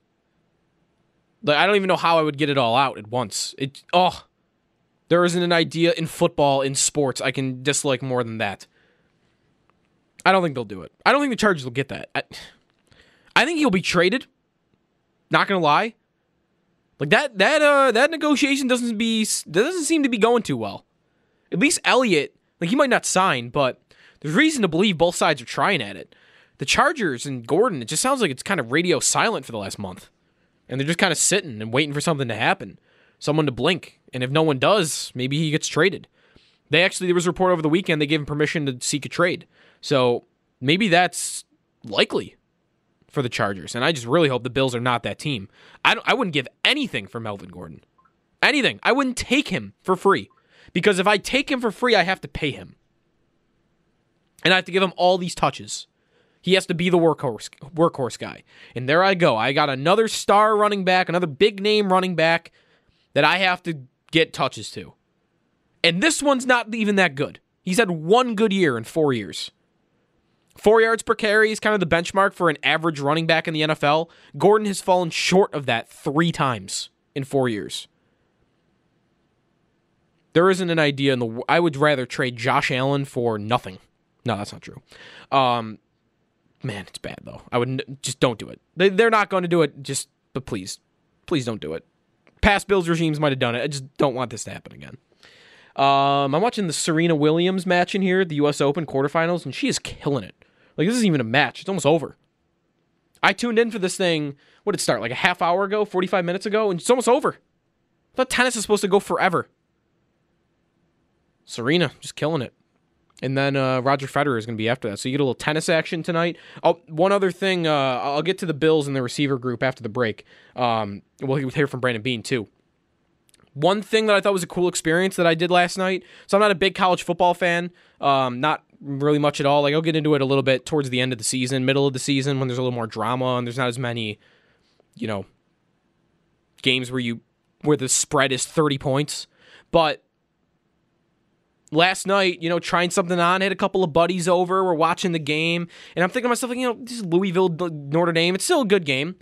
Like, I don't even know how I would get it all out at once. It oh, there isn't an idea in football, in sports, I can dislike more than that. I don't think they'll do it. I don't think the Chargers will get that. I, I think he'll be traded. Not gonna lie. Like that, that, uh, that negotiation doesn't be doesn't seem to be going too well. At least Elliott, like he might not sign, but there's reason to believe both sides are trying at it. The Chargers and Gordon, it just sounds like it's kind of radio silent for the last month, and they're just kind of sitting and waiting for something to happen, someone to blink. And if no one does, maybe he gets traded. They actually there was a report over the weekend they gave him permission to seek a trade, so maybe that's likely for the Chargers, and I just really hope the Bills are not that team. I don't, I wouldn't give anything for Melvin Gordon. Anything. I wouldn't take him for free, because if I take him for free, I have to pay him. And I have to give him all these touches. He has to be the workhorse workhorse guy. And there I go. I got another star running back, another big-name running back that I have to get touches to. And this one's not even that good. He's had one good year in four years. Four yards per carry is kind of the benchmark for an average running back in the N F L. Gordon has fallen short of that three times in four years. There isn't an idea in the. I would rather trade Josh Allen for nothing. No, that's not true. Um, man, it's bad though. I would just don't do it. They, they're not going to do it. Just, but please, please don't do it. Past Bills regimes might have done it. I just don't want this to happen again. Um, I'm watching the Serena Williams match in here at the U S Open quarterfinals, and she is killing it. Like, this isn't even a match. It's almost over. I tuned in for this thing, what did it start, like a half hour ago, forty-five minutes ago, and it's almost over. I thought tennis is supposed to go forever. Serena, just killing it. And then uh, Roger Federer is going to be after that. So you get a little tennis action tonight. Oh, one other thing, uh, I'll get to the Bills and the receiver group after the break. Um, we'll hear from Brandon Beane, too. One thing that I thought was a cool experience that I did last night, so I'm not a big college football fan, um, not really much at all. Like, I'll get into it a little bit towards the end of the season, middle of the season, when there's a little more drama and there's not as many, you know, games where you where the spread is thirty points. But last night, you know, trying something on, had a couple of buddies over, we're watching the game, and I'm thinking to myself, like, you know, this is Louisville, Notre Dame, it's still a good game.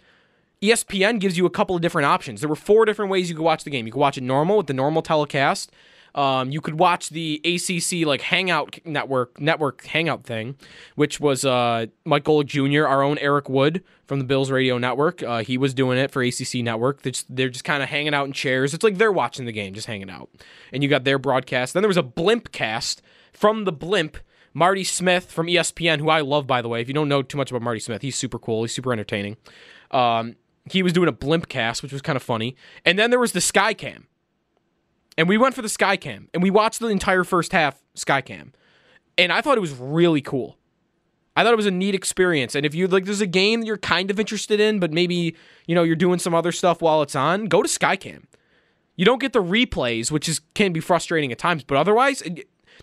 E S P N gives you a couple of different options. There were four different ways you could watch the game. You could watch it normal with the normal telecast. Um, you could watch the A C C like hangout network network hangout thing, which was uh, Mike Golick Junior, our own Eric Wood from the Bills Radio Network. Uh, he was doing it for A C C Network. They're just, they're just kind of hanging out in chairs. It's like they're watching the game, just hanging out. And you got their broadcast. Then there was a blimp cast from the blimp. Marty Smith from E S P N, who I love, by the way. If you don't know too much about Marty Smith, he's super cool. He's super entertaining. Um, He was doing a blimp cast, which was kind of funny. And then there was the Skycam. And we went for the Skycam. And we watched the entire first half Skycam. And I thought it was really cool. I thought it was a neat experience. And if you like, there's a game that you're kind of interested in, but maybe, you know, you're doing some other stuff while it's on, go to Skycam. You don't get the replays, which is can be frustrating at times. But otherwise,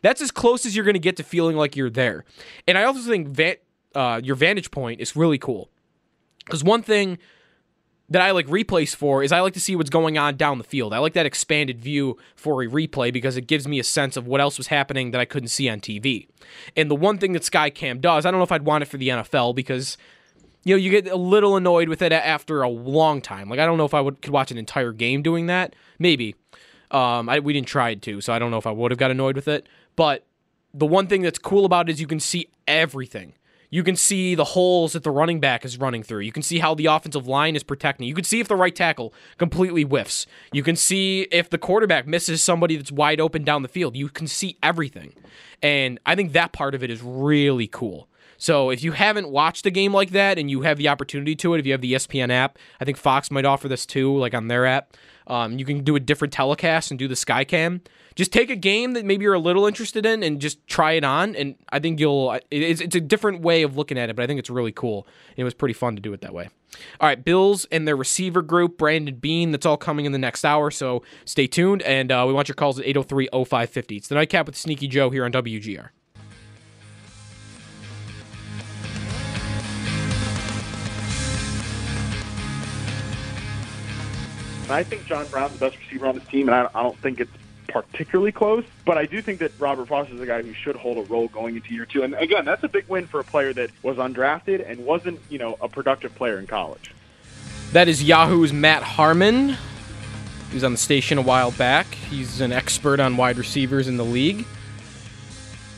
that's as close as you're going to get to feeling like you're there. And I also think va- uh, your vantage point is really cool. Because one thing that I like replays for is I like to see what's going on down the field. I like that expanded view for a replay because it gives me a sense of what else was happening that I couldn't see on T V. And the one thing that Skycam does, I don't know if I'd want it for the N F L because, you know, you get a little annoyed with it after a long time. Like, I don't know if I would could watch an entire game doing that. Maybe. Um, I, we didn't try it to, so I don't know if I would have got annoyed with it. But the one thing that's cool about it is you can see everything. You can see the holes that the running back is running through. You can see how the offensive line is protecting. You can see if the right tackle completely whiffs. You can see if the quarterback misses somebody that's wide open down the field. You can see everything. And I think that part of it is really cool. So if you haven't watched a game like that and you have the opportunity to it, if you have the E S P N app, I think Fox might offer this too, like on their app. Um, you can do a different telecast and do the Skycam. Just take a game that maybe you're a little interested in and just try it on, and I think you'll it's, – it's a different way of looking at it, but I think it's really cool. And it was pretty fun to do it that way. All right, Bills and their receiver group, Brandon Beane, that's all coming in the next hour, so stay tuned, and uh, we want your calls at eight oh three oh five fifty. It's the Nightcap with Sneaky Joe here on W G R. I think John Brown's the best receiver on this team, and I don't think it's particularly close. But I do think that Robert Foster is a guy who should hold a role going into year two. And, again, that's a big win for a player that was undrafted and wasn't, you know, a productive player in college. That is Yahoo's Matt Harmon. He was on the station a while back. He's an expert on wide receivers in the league.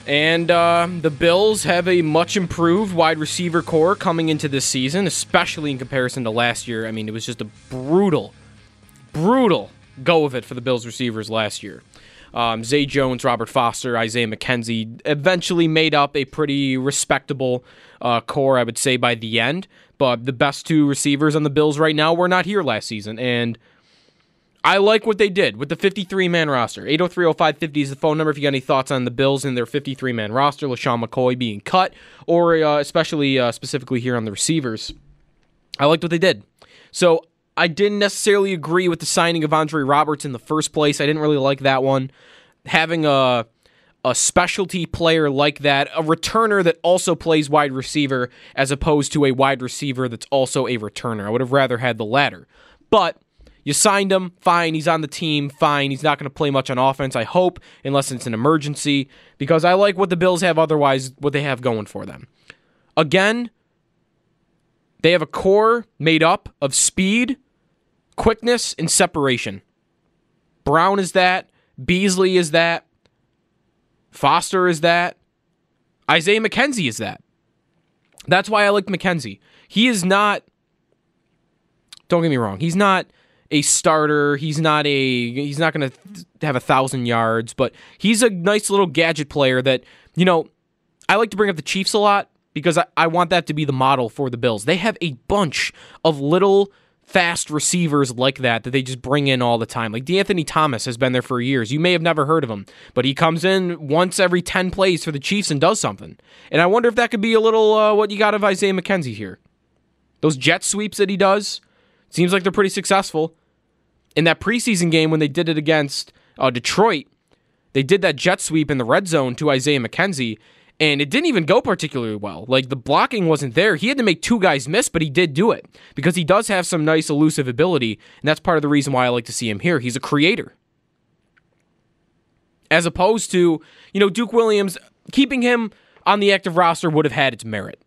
And uh, the Bills have a much improved wide receiver core coming into this season, especially in comparison to last year. I mean, it was just a brutal Brutal go of it for the Bills receivers last year. Um, Zay Jones, Robert Foster, Isaiah McKenzie eventually made up a pretty respectable uh, core, I would say, by the end. But the best two receivers on the Bills right now were not here last season. And I like what they did with the fifty-three man roster. eight oh three oh five fifty is the phone number if you got any thoughts on the Bills and their fifty-three man roster, LeSean McCoy being cut, or uh, especially uh, specifically here on the receivers. I liked what they did. So I didn't necessarily agree with the signing of Andre Roberts in the first place. I didn't really like that one. Having a a specialty player like that, a returner that also plays wide receiver, as opposed to a wide receiver that's also a returner. I would have rather had the latter. But you signed him, fine. He's on the team, fine. He's not going to play much on offense, I hope, unless it's an emergency, because I like what the Bills have otherwise, what they have going for them. Again, they have a core made up of speed, quickness, and separation. Brown is that. Beasley is that. Foster is that. Isaiah McKenzie is that. That's why I liked McKenzie. He is not, don't get me wrong, he's not a starter. He's not a, he's not going to have a thousand yards, but he's a nice little gadget player that, you know, I like to bring up the Chiefs a lot, because I, I want that to be the model for the Bills. They have a bunch of little fast receivers like that that they just bring in all the time. Like DeAnthony Thomas has been there for years. You may have never heard of him, but he comes in once every ten plays for the Chiefs and does something. And I wonder if that could be a little uh, what you got of Isaiah McKenzie here. Those jet sweeps that he does, seems like they're pretty successful. in that preseason game when they did it against uh, Detroit, they did that jet sweep in the red zone to Isaiah McKenzie, and it didn't even go particularly well. Like, the blocking wasn't there. He had to make two guys miss, but he did do it because he does have some nice elusive ability, and that's part of the reason why I like to see him here. He's a creator. As opposed to, you know, Duke Williams, keeping him on the active roster would have had its merit.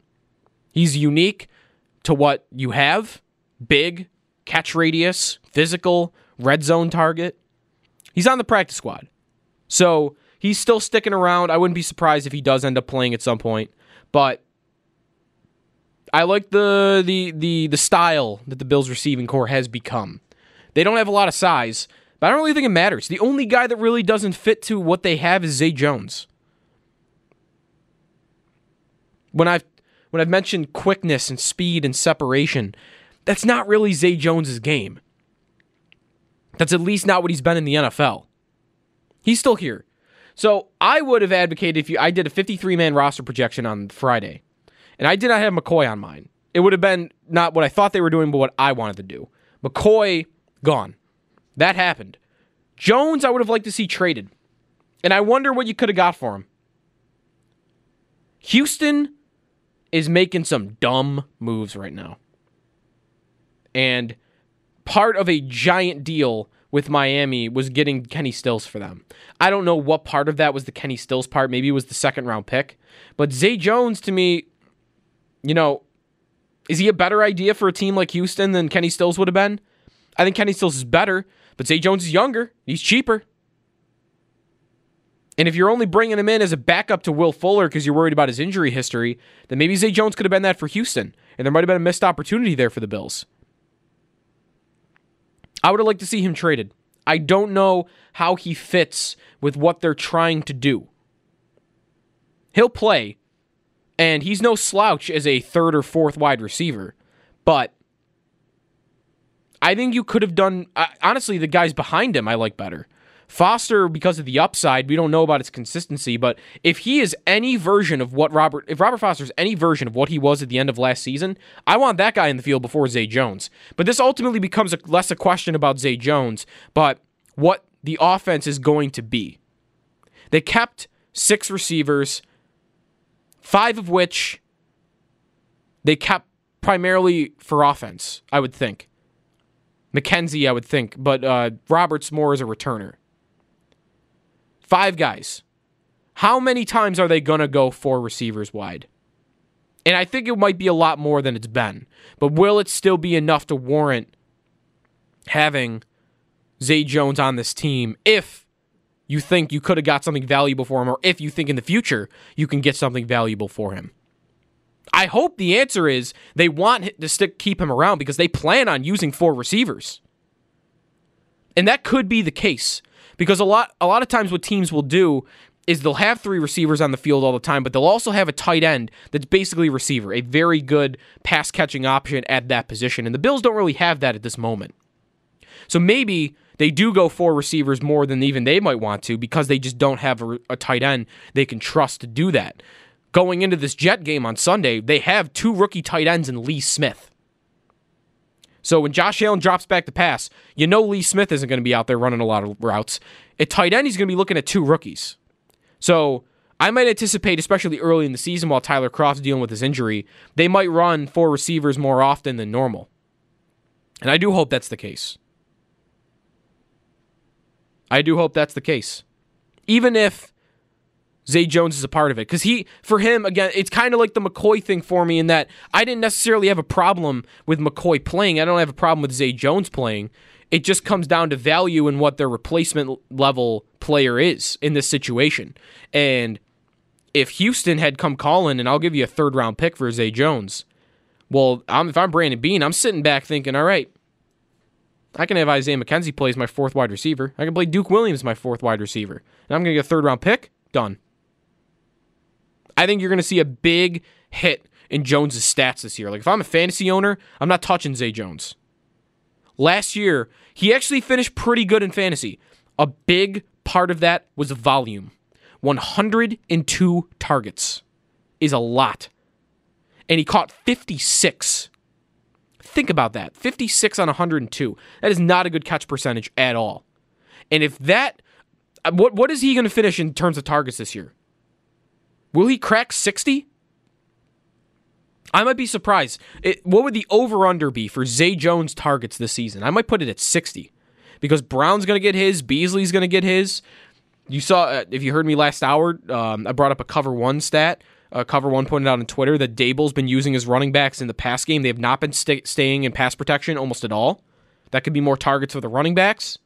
He's unique to what you have. Big, catch radius, physical, red zone target. He's on the practice squad. So he's still sticking around. I wouldn't be surprised if he does end up playing at some point. But I like the the the, the style that the Bills' receiving core has become. They don't have a lot of size, but I don't really think it matters. The only guy that really doesn't fit to what they have is Zay Jones. When I've, when I've mentioned quickness and speed and separation, that's not really Zay Jones' game. That's at least not what he's been in the N F L. He's still here. So I would have advocated if you, I did a fifty-three man roster projection on Friday, and I did not have McCoy on mine. It would have been not what I thought they were doing, but what I wanted to do. McCoy, gone. That happened. Jones, I would have liked to see traded. And I wonder what you could have got for him. Houston is making some dumb moves right now. And part of a giant deal with Miami was getting Kenny Stills for them. I don't know what part of that was the Kenny Stills part. Maybe it was the second round pick. But Zay Jones, to me, you know, is he a better idea for a team like Houston than Kenny Stills would have been? I think Kenny Stills is better, but Zay Jones is younger. He's cheaper. And if you're only bringing him in as a backup to Will Fuller because you're worried about his injury history, then maybe Zay Jones could have been that for Houston. And there might have been a missed opportunity there for the Bills. I would have liked to see him traded. I don't know how he fits with what they're trying to do. He'll play, and he's no slouch as a third or fourth wide receiver, but I think you could have done... Honestly, the guys behind him I like better. Foster, because of the upside, we don't know about its consistency, but if he is any version of what Robert... If Robert Foster is any version of what he was at the end of last season, I want that guy in the field before Zay Jones. But this ultimately becomes a, less a question about Zay Jones, but what the offense is going to be. They kept six receivers, five of which they kept primarily for offense, I would think. McKenzie, I would think, but uh, Roberts more as a returner. Five guys. How many times are they going to go four receivers wide? And I think it might be a lot more than it's been. But will it still be enough to warrant having Zay Jones on this team if you think you could have got something valuable for him, or if you think in the future you can get something valuable for him? I hope the answer is they want to stick keep him around because they plan on using four receivers. And that could be the case because a lot a lot of times what teams will do is they'll have three receivers on the field all the time, but they'll also have a tight end that's basically a receiver, a very good pass-catching option at that position. And the Bills don't really have that at this moment. So maybe they do go four receivers more than even they might want to because they just don't have a, a tight end they can trust to do that. Going into this Jet game on Sunday, they have two rookie tight ends in Lee Smith. So when Josh Allen drops back to pass, you know Lee Smith isn't going to be out there running a lot of routes. At tight end, he's going to be looking at two rookies. So I might anticipate, especially early in the season while Tyler Croft's dealing with his injury, they might run four receivers more often than normal. And I do hope that's the case. I do hope that's the case. Even if Zay Jones is a part of it. Because he, for him, again, it's kind of like the McCoy thing for me in that I didn't necessarily have a problem with McCoy playing. I don't have a problem with Zay Jones playing. It just comes down to value and what their replacement level player is in this situation. And if Houston had come calling, and I'll give you a third round pick for Zay Jones, well, I'm, if I'm Brandon Beane, I'm sitting back thinking, all right, I can have Isaiah McKenzie play as my fourth wide receiver. I can play Duke Williams as my fourth wide receiver. And I'm going to get a third round pick? Done. I think you're going to see a big hit in Jones' stats this year. Like, if I'm a fantasy owner, I'm not touching Zay Jones. Last year, he actually finished pretty good in fantasy. A big part of that was volume. one hundred two targets is a lot. And he caught fifty-six. Think about that. fifty-six on one oh two. That is not a good catch percentage at all. And if that, what what is he going to finish in terms of targets this year? Will he crack sixty? I might be surprised. It, what would the over-under be for Zay Jones targets this season? I might put it at sixty because Brown's going to get his, Beasley's going to get his. You saw, uh, if you heard me last hour, um, I brought up a Cover One stat. Uh, Cover One pointed out on Twitter that Daboll's been using his running backs in the pass game. They have not been st- staying in pass protection almost at all. That could be more targets for the running backs.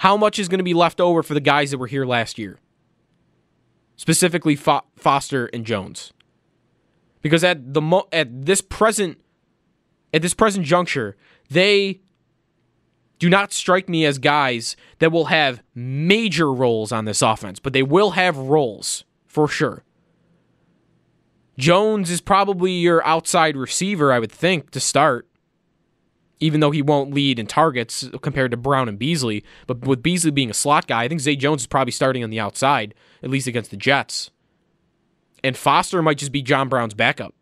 How much is going to be left over for the guys that were here last year? Specifically Fo- Foster and Jones. Because at the mo- at this present at this present juncture, they do not strike me as guys that will have major roles on this offense, but they will have roles for sure. Jones is probably your outside receiver, I would think, to start, even though he won't lead in targets compared to Brown and Beasley. But with Beasley being a slot guy, I think Zay Jones is probably starting on the outside, at least against the Jets. And Foster might just be John Brown's backup.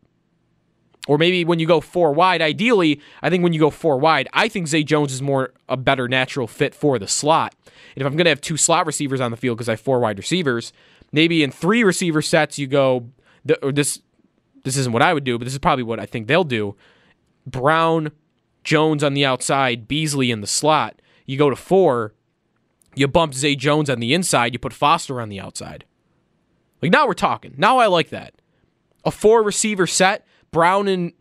Or maybe when you go four wide, ideally, I think when you go four wide, I think Zay Jones is more a better natural fit for the slot. And if I'm going to have two slot receivers on the field because I have four wide receivers, maybe in three receiver sets you go, or this, this isn't what I would do, but this is probably what I think they'll do. Brown, Jones on the outside, Beasley in the slot. You go to four, you bump Zay Jones on the inside, you put Foster on the outside. Like, now we're talking. Now I like that. A four-receiver set, Brown and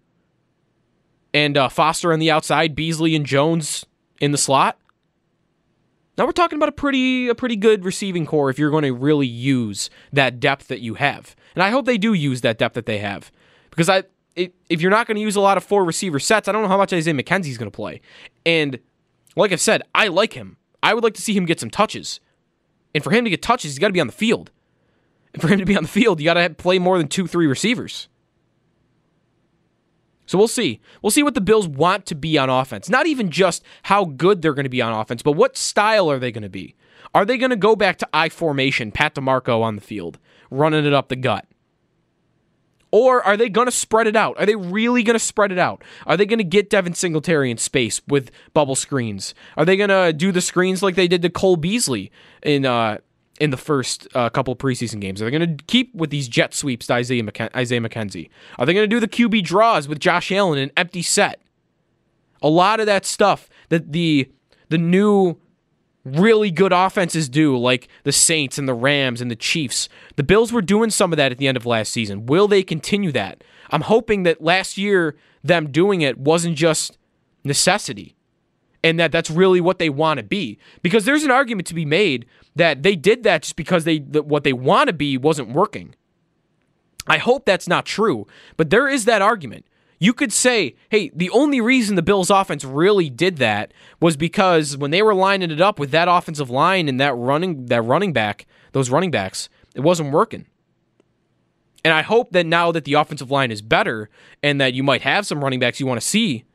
and uh, Foster on the outside, Beasley and Jones in the slot. Now we're talking about a pretty a pretty good receiving core if you're going to really use that depth that you have. And I hope they do use that depth that they have. Because I it, if you're not going to use a lot of four-receiver sets, I don't know how much Isaiah McKenzie's going to play. And like I've said, I like him. I would like to see him get some touches. And for him to get touches, he's got to be on the field. And for him to be on the field, you got to play more than two, three receivers. So we'll see. We'll see what the Bills want to be on offense. Not even just how good they're going to be on offense, but what style are they going to be? Are they going to go back to I formation, Pat DeMarco on the field, running it up the gut? Or are they going to spread it out? Are they really going to spread it out? Are they going to get Devin Singletary in space with bubble screens? Are they going to do the screens like they did to Cole Beasley in uh, in the first uh, couple of preseason games? Are they going to keep with these jet sweeps to Isaiah McK- Isaiah McKenzie? Are they going to do the Q B draws with Josh Allen in an empty set? A lot of that stuff that the the new really good offenses do, like the Saints and the Rams and the Chiefs. The Bills were doing some of that at the end of last season. Will they continue that? I'm hoping that last year them doing it wasn't just necessity, and that that's really what they want to be. Because there's an argument to be made that they did that just because they that what they want to be wasn't working. I hope that's not true, but there is that argument. You could say, hey, the only reason the Bills' offense really did that was because when they were lining it up with that offensive line and that running that running back, those running backs, it wasn't working. And I hope that now that the offensive line is better and that you might have some running backs you want to see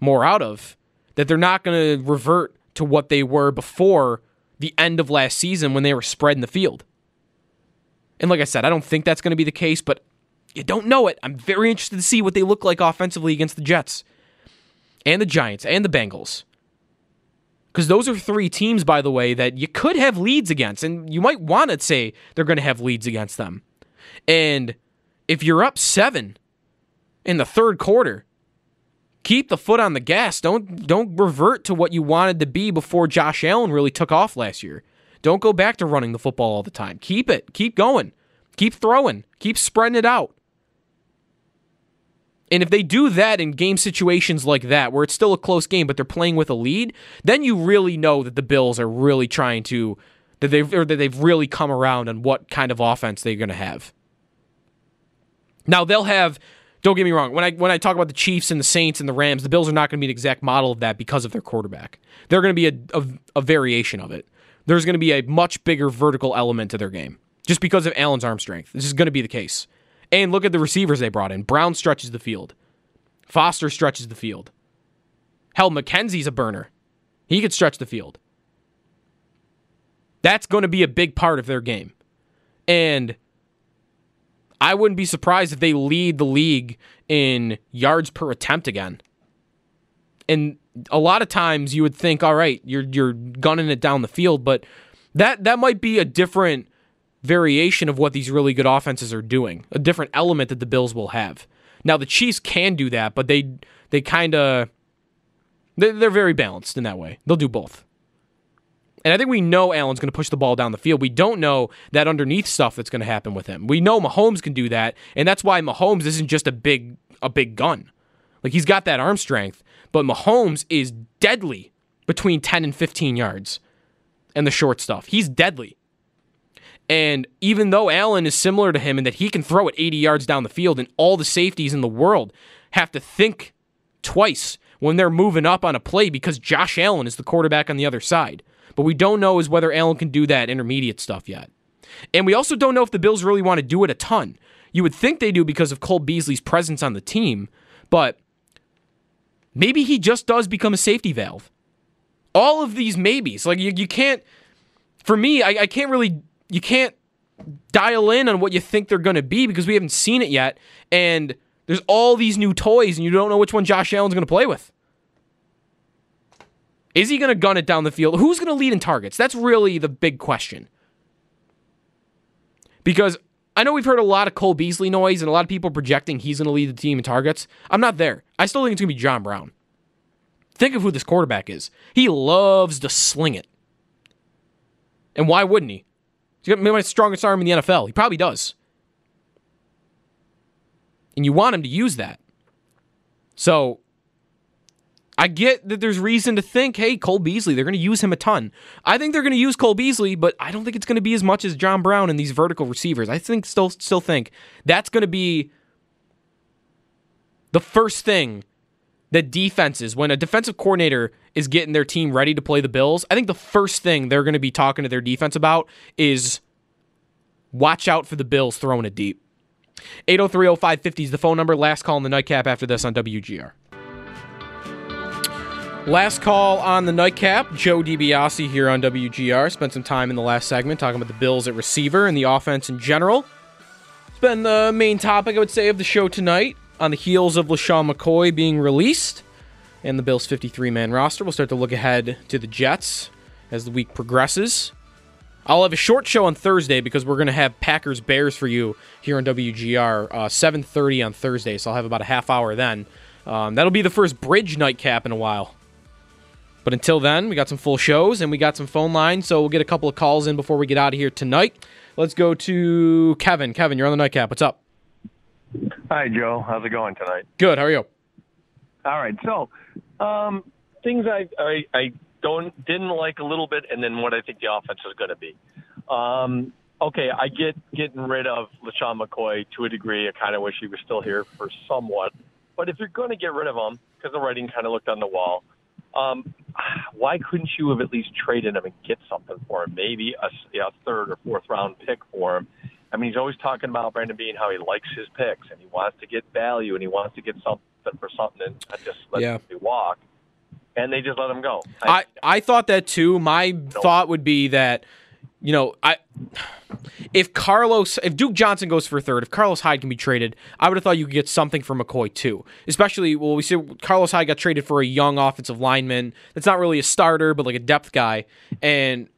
more out of, that they're not going to revert to what they were before the end of last season when they were spreading the field. And like I said, I don't think that's going to be the case, but you don't know it. I'm very interested to see what they look like offensively against the Jets and the Giants and the Bengals. Because those are three teams, by the way, that you could have leads against, and you might want to say they're going to have leads against them. And if you're up seven in the third quarter, keep the foot on the gas. Don't don't revert to what you wanted to be before Josh Allen really took off last year. Don't go back to running the football all the time. Keep it. Keep going. Keep throwing. Keep spreading it out. And if they do that in game situations like that, where it's still a close game, but they're playing with a lead, then you really know that the Bills are really trying to, that they've, or that they've really come around on what kind of offense they're going to have. Now, they'll have... Don't get me wrong. When I when I talk about the Chiefs and the Saints and the Rams, the Bills are not going to be an exact model of that because of their quarterback. They're going to be a, a, a variation of it. There's going to be a much bigger vertical element to their game just because of Allen's arm strength. This is going to be the case. And look at the receivers they brought in. Brown stretches the field. Foster stretches the field. Hell, McKenzie's a burner. He could stretch the field. That's going to be a big part of their game. And I wouldn't be surprised if they lead the league in yards per attempt again. And a lot of times you would think, all right, you're you're gunning it down the field, but that that might be a different variation of what these really good offenses are doing, a different element that the Bills will have. Now, the Chiefs can do that, but they they kind of, they're very balanced in that way. They'll do both. And I think we know Allen's going to push the ball down the field. We don't know that underneath stuff that's going to happen with him. We know Mahomes can do that, and that's why Mahomes isn't just a big a big gun. Like, he's got that arm strength, but Mahomes is deadly between ten and fifteen yards and the short stuff. He's deadly. And even though Allen is similar to him in that he can throw it eighty yards down the field, and all the safeties in the world have to think twice when they're moving up on a play because Josh Allen is the quarterback on the other side. But we don't know is whether Allen can do that intermediate stuff yet. And we also don't know if the Bills really want to do it a ton. You would think they do because of Cole Beasley's presence on the team, but maybe he just does become a safety valve. All of these maybes. Like, you, you can't, for me, I, I can't really... You can't dial in on what you think they're going to be because we haven't seen it yet. And there's all these new toys, and you don't know which one Josh Allen's going to play with. Is he going to gun it down the field? Who's going to lead in targets? That's really the big question. Because I know we've heard a lot of Cole Beasley noise and a lot of people projecting he's going to lead the team in targets. I'm not there. I still think it's going to be John Brown. Think of who this quarterback is. He loves to sling it. And why wouldn't he? He's got maybe my strongest arm in the N F L. He probably does. And you want him to use that. So, I get that there's reason to think, hey, Cole Beasley, they're going to use him a ton. I think they're going to use Cole Beasley, but I don't think it's going to be as much as John Brown and these vertical receivers. I think still still think that's going to be the first thing that defenses, when a defensive coordinator is getting their team ready to play the Bills, I think the first thing they're going to be talking to their defense about is watch out for the Bills throwing it deep. eight oh three oh five five oh is the phone number. Last call on the Nightcap after this on W G R. Last call on the Nightcap. Joe DiBiase here on W G R. Spent some time in the last segment talking about the Bills at receiver and the offense in general. It's been the main topic, I would say, of the show tonight. On the heels of LeSean McCoy being released and the Bills' fifty-three man roster, we'll start to look ahead to the Jets as the week progresses. I'll have a short show on Thursday because we're going to have Packers-Bears for you here on W G R, uh, seven thirty on Thursday, so I'll have about a half hour then. Um, that'll be the first bridge nightcap in a while. But until then, we got some full shows and we got some phone lines, so we'll get a couple of calls in before we get out of here tonight. Let's go to Kevin. Kevin, you're on the Nightcap. What's up? Hi, Joe. How's it going tonight? Good. How are you? All right. So, um, things I, I I don't didn't like a little bit, and then what I think the offense is going to be. Um, okay, I get getting rid of LeSean McCoy to a degree. I kind of wish he was still here for somewhat. But if you're going to get rid of him, because the writing kind of looked on the wall, um, why couldn't you have at least traded him and get something for him? Maybe a, you know, third or fourth round pick for him. I mean, he's always talking about Brandon Beane, how he likes his picks, and he wants to get value, and he wants to get something for something, and just let yeah. him walk, and they just let him go. I I, I thought that, too. My no. thought would be that, you know, I if Carlos, if Duke Johnson goes for a third, if Carlos Hyde can be traded, I would have thought you could get something for McCoy, too. Especially, well, we see Carlos Hyde got traded for a young offensive lineman that's not really a starter, but like a depth guy, and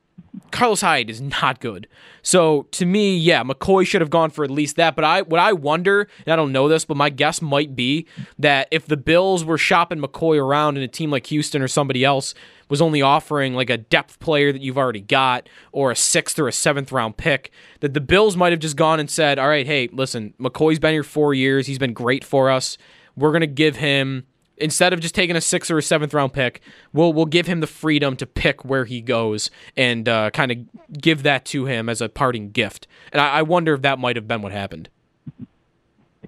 Carlos Hyde is not good. So, to me, yeah, McCoy should have gone for at least that. But I, what I wonder, and I don't know this, but my guess might be that if the Bills were shopping McCoy around and a team like Houston or somebody else was only offering like a depth player that you've already got or a sixth or a seventh round pick, that the Bills might have just gone and said, all right, hey, listen, McCoy's been here four years. He's been great for us. We're going to give him... Instead of just taking a sixth or a seventh round pick, we'll we'll give him the freedom to pick where he goes and uh, kind of give that to him as a parting gift. And I, I wonder if that might have been what happened.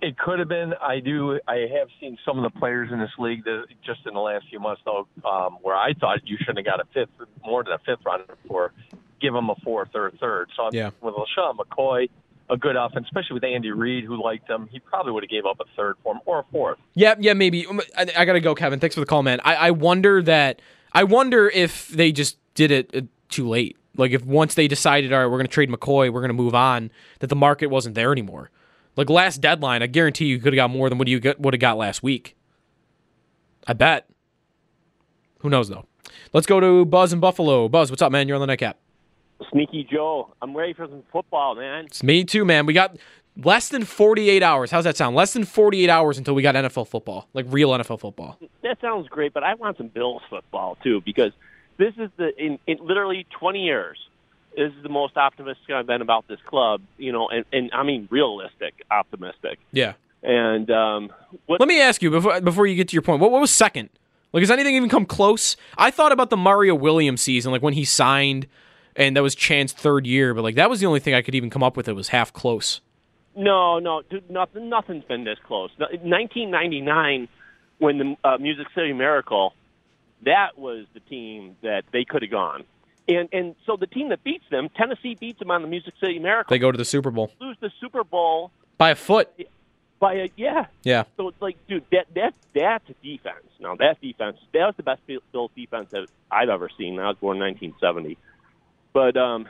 It could have been. I do. I have seen some of the players in this league that just in the last few months, though, um, where I thought you should have got a fifth, more than a fifth round, for give him a fourth or a third. So I'm yeah. with LeSean McCoy. A good offense, especially with Andy Reid, who liked him. He probably would have gave up a third for him or a fourth. Yeah, yeah, maybe. I, I got to go, Kevin. Thanks for the call, man. I, I wonder that. I wonder if they just did it too late. Like if once they decided, all right, we're going to trade McCoy, we're going to move on, that the market wasn't there anymore. Like last deadline, I guarantee you could have got more than what you would have got last week. I bet. Who knows, though? Let's go to Buzz in Buffalo. Buzz, what's up, man? You're on the Nightcap. Sneaky Joe. I'm ready for some football, man. It's me too, man. We got less than forty-eight hours. How's that sound? Less than forty-eight hours until we got N F L football, like real N F L football. That sounds great, but I want some Bills football too, because this is the in, in literally twenty years. This is the most optimistic I've been about this club, you know, and, and I mean realistic optimistic. Yeah. And um, what, let me ask you before before you get to your point, what, what was second? Like, does anything even come close? I thought about the Mario Williams season, like when he signed, and that was Chan's third year, but like that was the only thing I could even come up with that was half close. No, no, dude, nothing, nothing's been this close. nineteen ninety-nine, when the uh, Music City Miracle, that was the team that they could have gone. And and so the team that beats them, Tennessee beats them on the Music City Miracle. They go to the Super Bowl. Lose the Super Bowl. By a foot. By a, yeah. Yeah. So it's like, dude, that, that that's defense. Now, that defense, that was the best Bills defense that I've ever seen. I was born in nineteen seventy. But, um,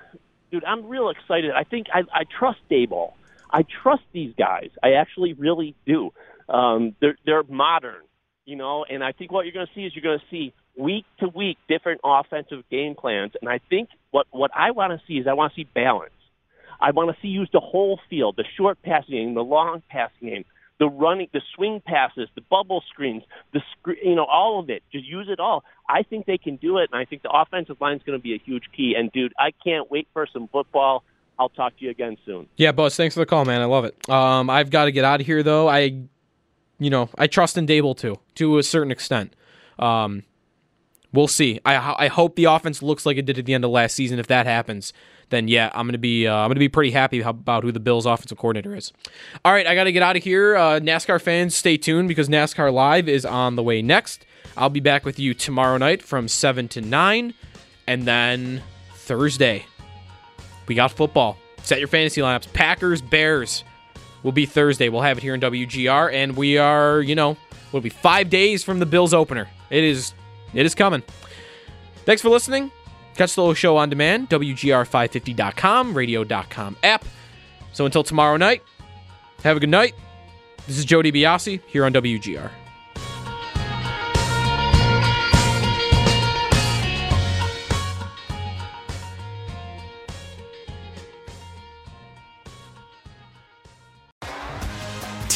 dude, I'm real excited. I think I, I trust Daboll. I trust these guys. I actually really do. Um, they're, they're modern, you know, and I think what you're going to see is you're going to see week to week different offensive game plans. And I think what, what I want to see is I want to see balance. I want to see use the whole field, the short passing game, the long passing game, the running, the swing passes, the bubble screens, the sc- you know, all of it. Just use it all. I think they can do it, and I think the offensive line is going to be a huge key. And, dude, I can't wait for some football. I'll talk to you again soon. Yeah, Buzz, thanks for the call, man. I love it. Um, I've got to get out of here, though. I, you know, I trust in Daboll, too, to a certain extent. Um, we'll see. I, I hope the offense looks like it did at the end of last season. If that happens, then yeah, I'm gonna be uh, I'm gonna be pretty happy about who the Bills' offensive coordinator is. All right, I got to get out of here. Uh, NASCAR fans, stay tuned because NASCAR Live is on the way next. I'll be back with you tomorrow night from seven to nine, and then Thursday. We got football. Set your fantasy lineups. Packers, Bears will be Thursday. We'll have it here in W G R, and we are, you know, it'll be five days from the Bills opener. It is, it is coming. Thanks for listening. Catch the whole show on demand, W G R five fifty dot com, radio dot com app. So until tomorrow night, have a good night. This is Joe DiBiase here on W G R.